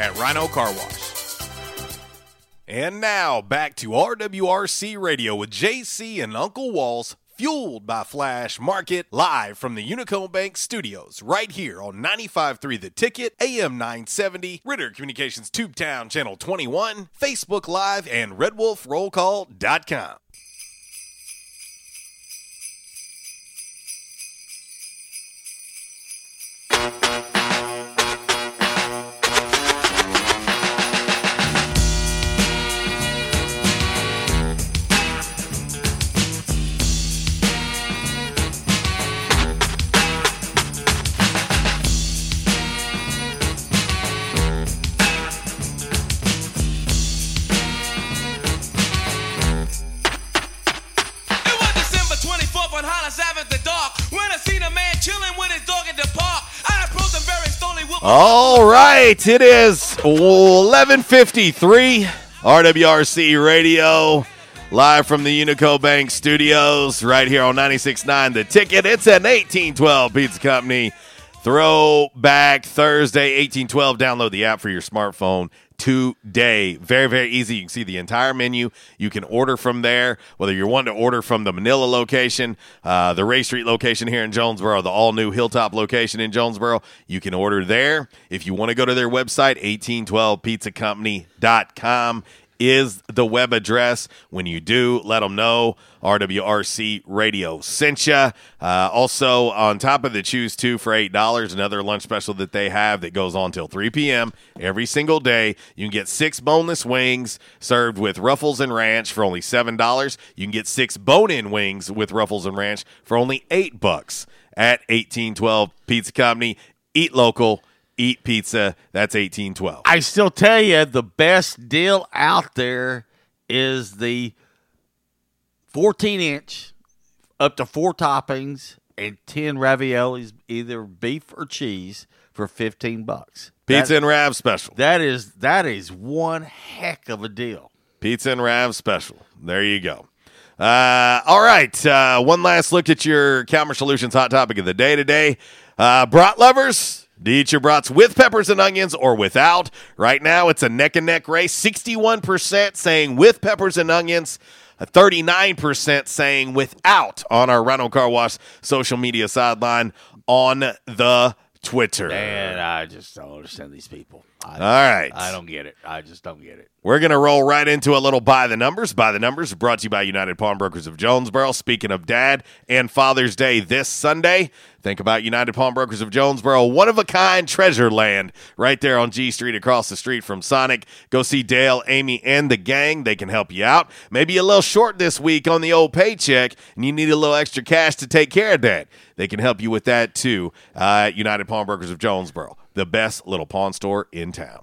At Rhino Car Wash. And now back to RWRC Radio with JC and Uncle Walls, fueled by Flash Market, live from the Unico Bank Studios, right here on 95.3 The Ticket, AM 970, Ritter Communications Tubetown Channel 21, Facebook Live, and RedWolfRollCall.com. All right, it is 11:53, RWRC Radio, live from the Unico Bank Studios, right here on 96.9 The Ticket. It's an 1812 Pizza Company Throwback Thursday, 1812. Download the app for your smartphone today. Very, very easy. You can see the entire menu. You can order from there, whether you're wanting to order from the Manila location, the Ray Street location here in Jonesboro, the all-new Hilltop location in Jonesboro. You can order there. If you want to go to their website, 1812pizzacompany.com is the web address. When you do, let them know RWRC Radio sent you. Also, on top of the Choose 2 for $8, another lunch special that they have that goes on till 3 p.m. every single day. You can get 6 boneless wings served with Ruffles and Ranch for only $7. You can get 6 bone-in wings with Ruffles and Ranch for only $8 at 1812 Pizza Company. Eat local. Eat pizza. That's 1812. I still tell you the best deal out there is the 14-inch, up to 4 toppings and 10 raviolis, either beef or cheese, for $15. Pizza and Rav special. That is one heck of a deal. Pizza and Rav special. There you go. All right. One last look at your Calmer Solutions hot topic of the day today. Brat lovers. Eat your brats with peppers and onions or without. Right now, it's a neck and neck race. 61% saying with peppers and onions. 39% saying without on our Rhino Car Wash social media sideline on the Twitter. Man, I just don't understand these people. All right. I don't get it. I just don't get it. We're going to roll right into a little By the Numbers. By the Numbers brought to you by United Pawn Brokers of Jonesboro. Speaking of Dad and Father's Day this Sunday, think about United Pawn Brokers of Jonesboro, one-of-a-kind treasure land right there on G Street across the street from Sonic. Go see Dale, Amy, and the gang. They can help you out. Maybe a little short this week on the old paycheck, and you need a little extra cash to take care of that. They can help you with that, too, at United Pawn Brokers of Jonesboro. The best little pawn store in town.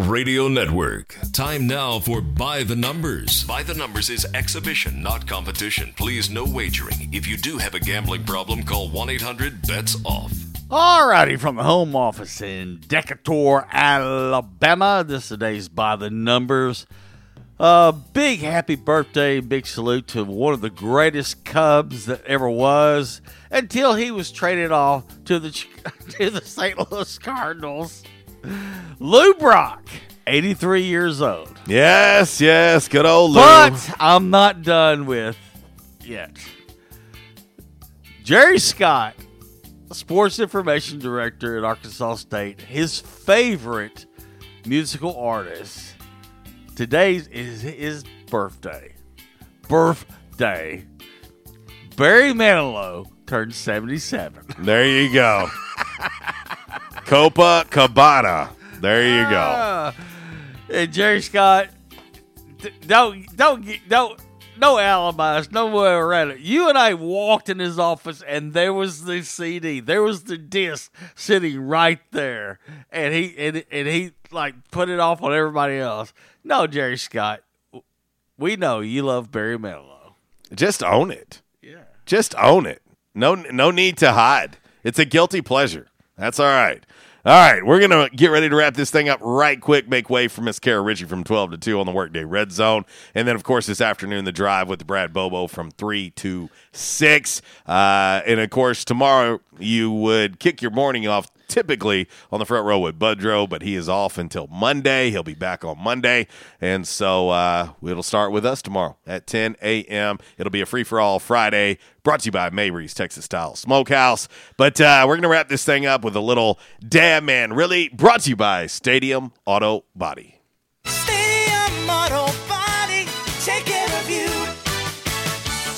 Radio Network. Time now for By the Numbers. By the Numbers is exhibition, not competition. Please, no wagering. If you do have a gambling problem, call 1-800-BETS-OFF. All righty, from the home office in Decatur, Alabama, this is today's By the Numbers. Big happy birthday, big salute to one of the greatest Cubs that ever was, until he was traded off to the St. Louis Cardinals. Lou Brock, 83 years old. Yes, good old Lou. But I'm not done with yet. Jerry Scott, sports information director at Arkansas State, his favorite musical artist. Today's is his birthday. Barry Manilow turned 77. There you go. Copacabana. There you go. And Jerry Scott, no alibis, no way around it. You and I walked in his office, and there was the CD, there was the disc sitting right there, and he like put it off on everybody else. No, Jerry Scott, we know you love Barry Manilow. Just own it. Yeah. Just own it. No need to hide. It's a guilty pleasure. That's all right. All right, we're going to get ready to wrap this thing up right quick. Make way for Miss Kara Ritchie from 12 to 2 on the Workday Red Zone. And then, of course, this afternoon, The Drive with Brad Bobo from 3 to 6. And, of course, tomorrow you would kick your morning off typically on the front row with Budrow, but he is off until Monday. He'll be back on Monday. And so it'll start with us tomorrow at 10 a.m. It'll be a free-for-all Friday brought to you by Mabry's Texas Style Smokehouse. But we're going to wrap this thing up with a little Damn Man Really brought to you by Stadium Auto Body. Stadium Auto Body, take care of you.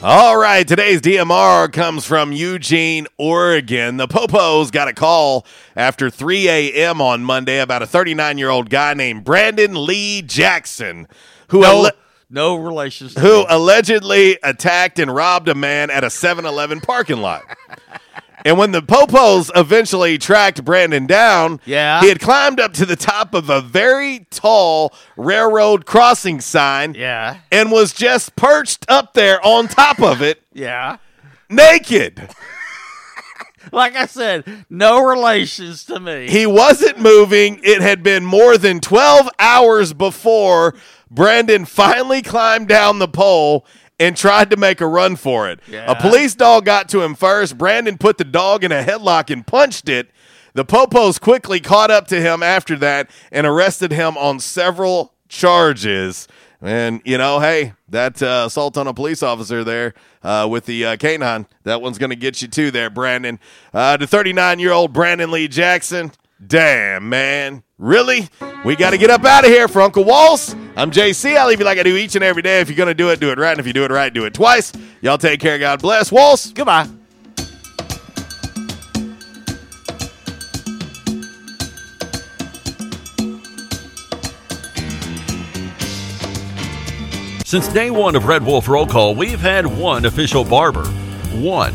All right, today's DMR comes from Eugene, Oregon. The Popos got a call after 3 a.m. on Monday about a 39-year-old guy named Brandon Lee Jackson, who no relation, allegedly attacked and robbed a man at a 7-Eleven parking lot. And when the Popos eventually tracked Brandon down, he had climbed up to the top of a very tall railroad crossing sign and was just perched up there on top of it, naked. Like I said, no relations to me. He wasn't moving. It had been more than 12 hours before Brandon finally climbed down the pole and tried to make a run for it. Yeah. A police dog got to him first. Brandon put the dog in a headlock and punched it. The Popos quickly caught up to him after that and arrested him on several charges. And, you know, hey, that assault on a police officer there with the canine, that one's going to get you too there, Brandon. The 39-year-old Brandon Lee Jackson, damn, man, really? We got to get up out of here. For Uncle Walls, I'm JC. I leave you like I do each and every day. If you're going to do it right. And if you do it right, do it twice. Y'all take care. God bless. Walls, goodbye. Since day one of Red Wolf Roll Call, we've had one official barber. One.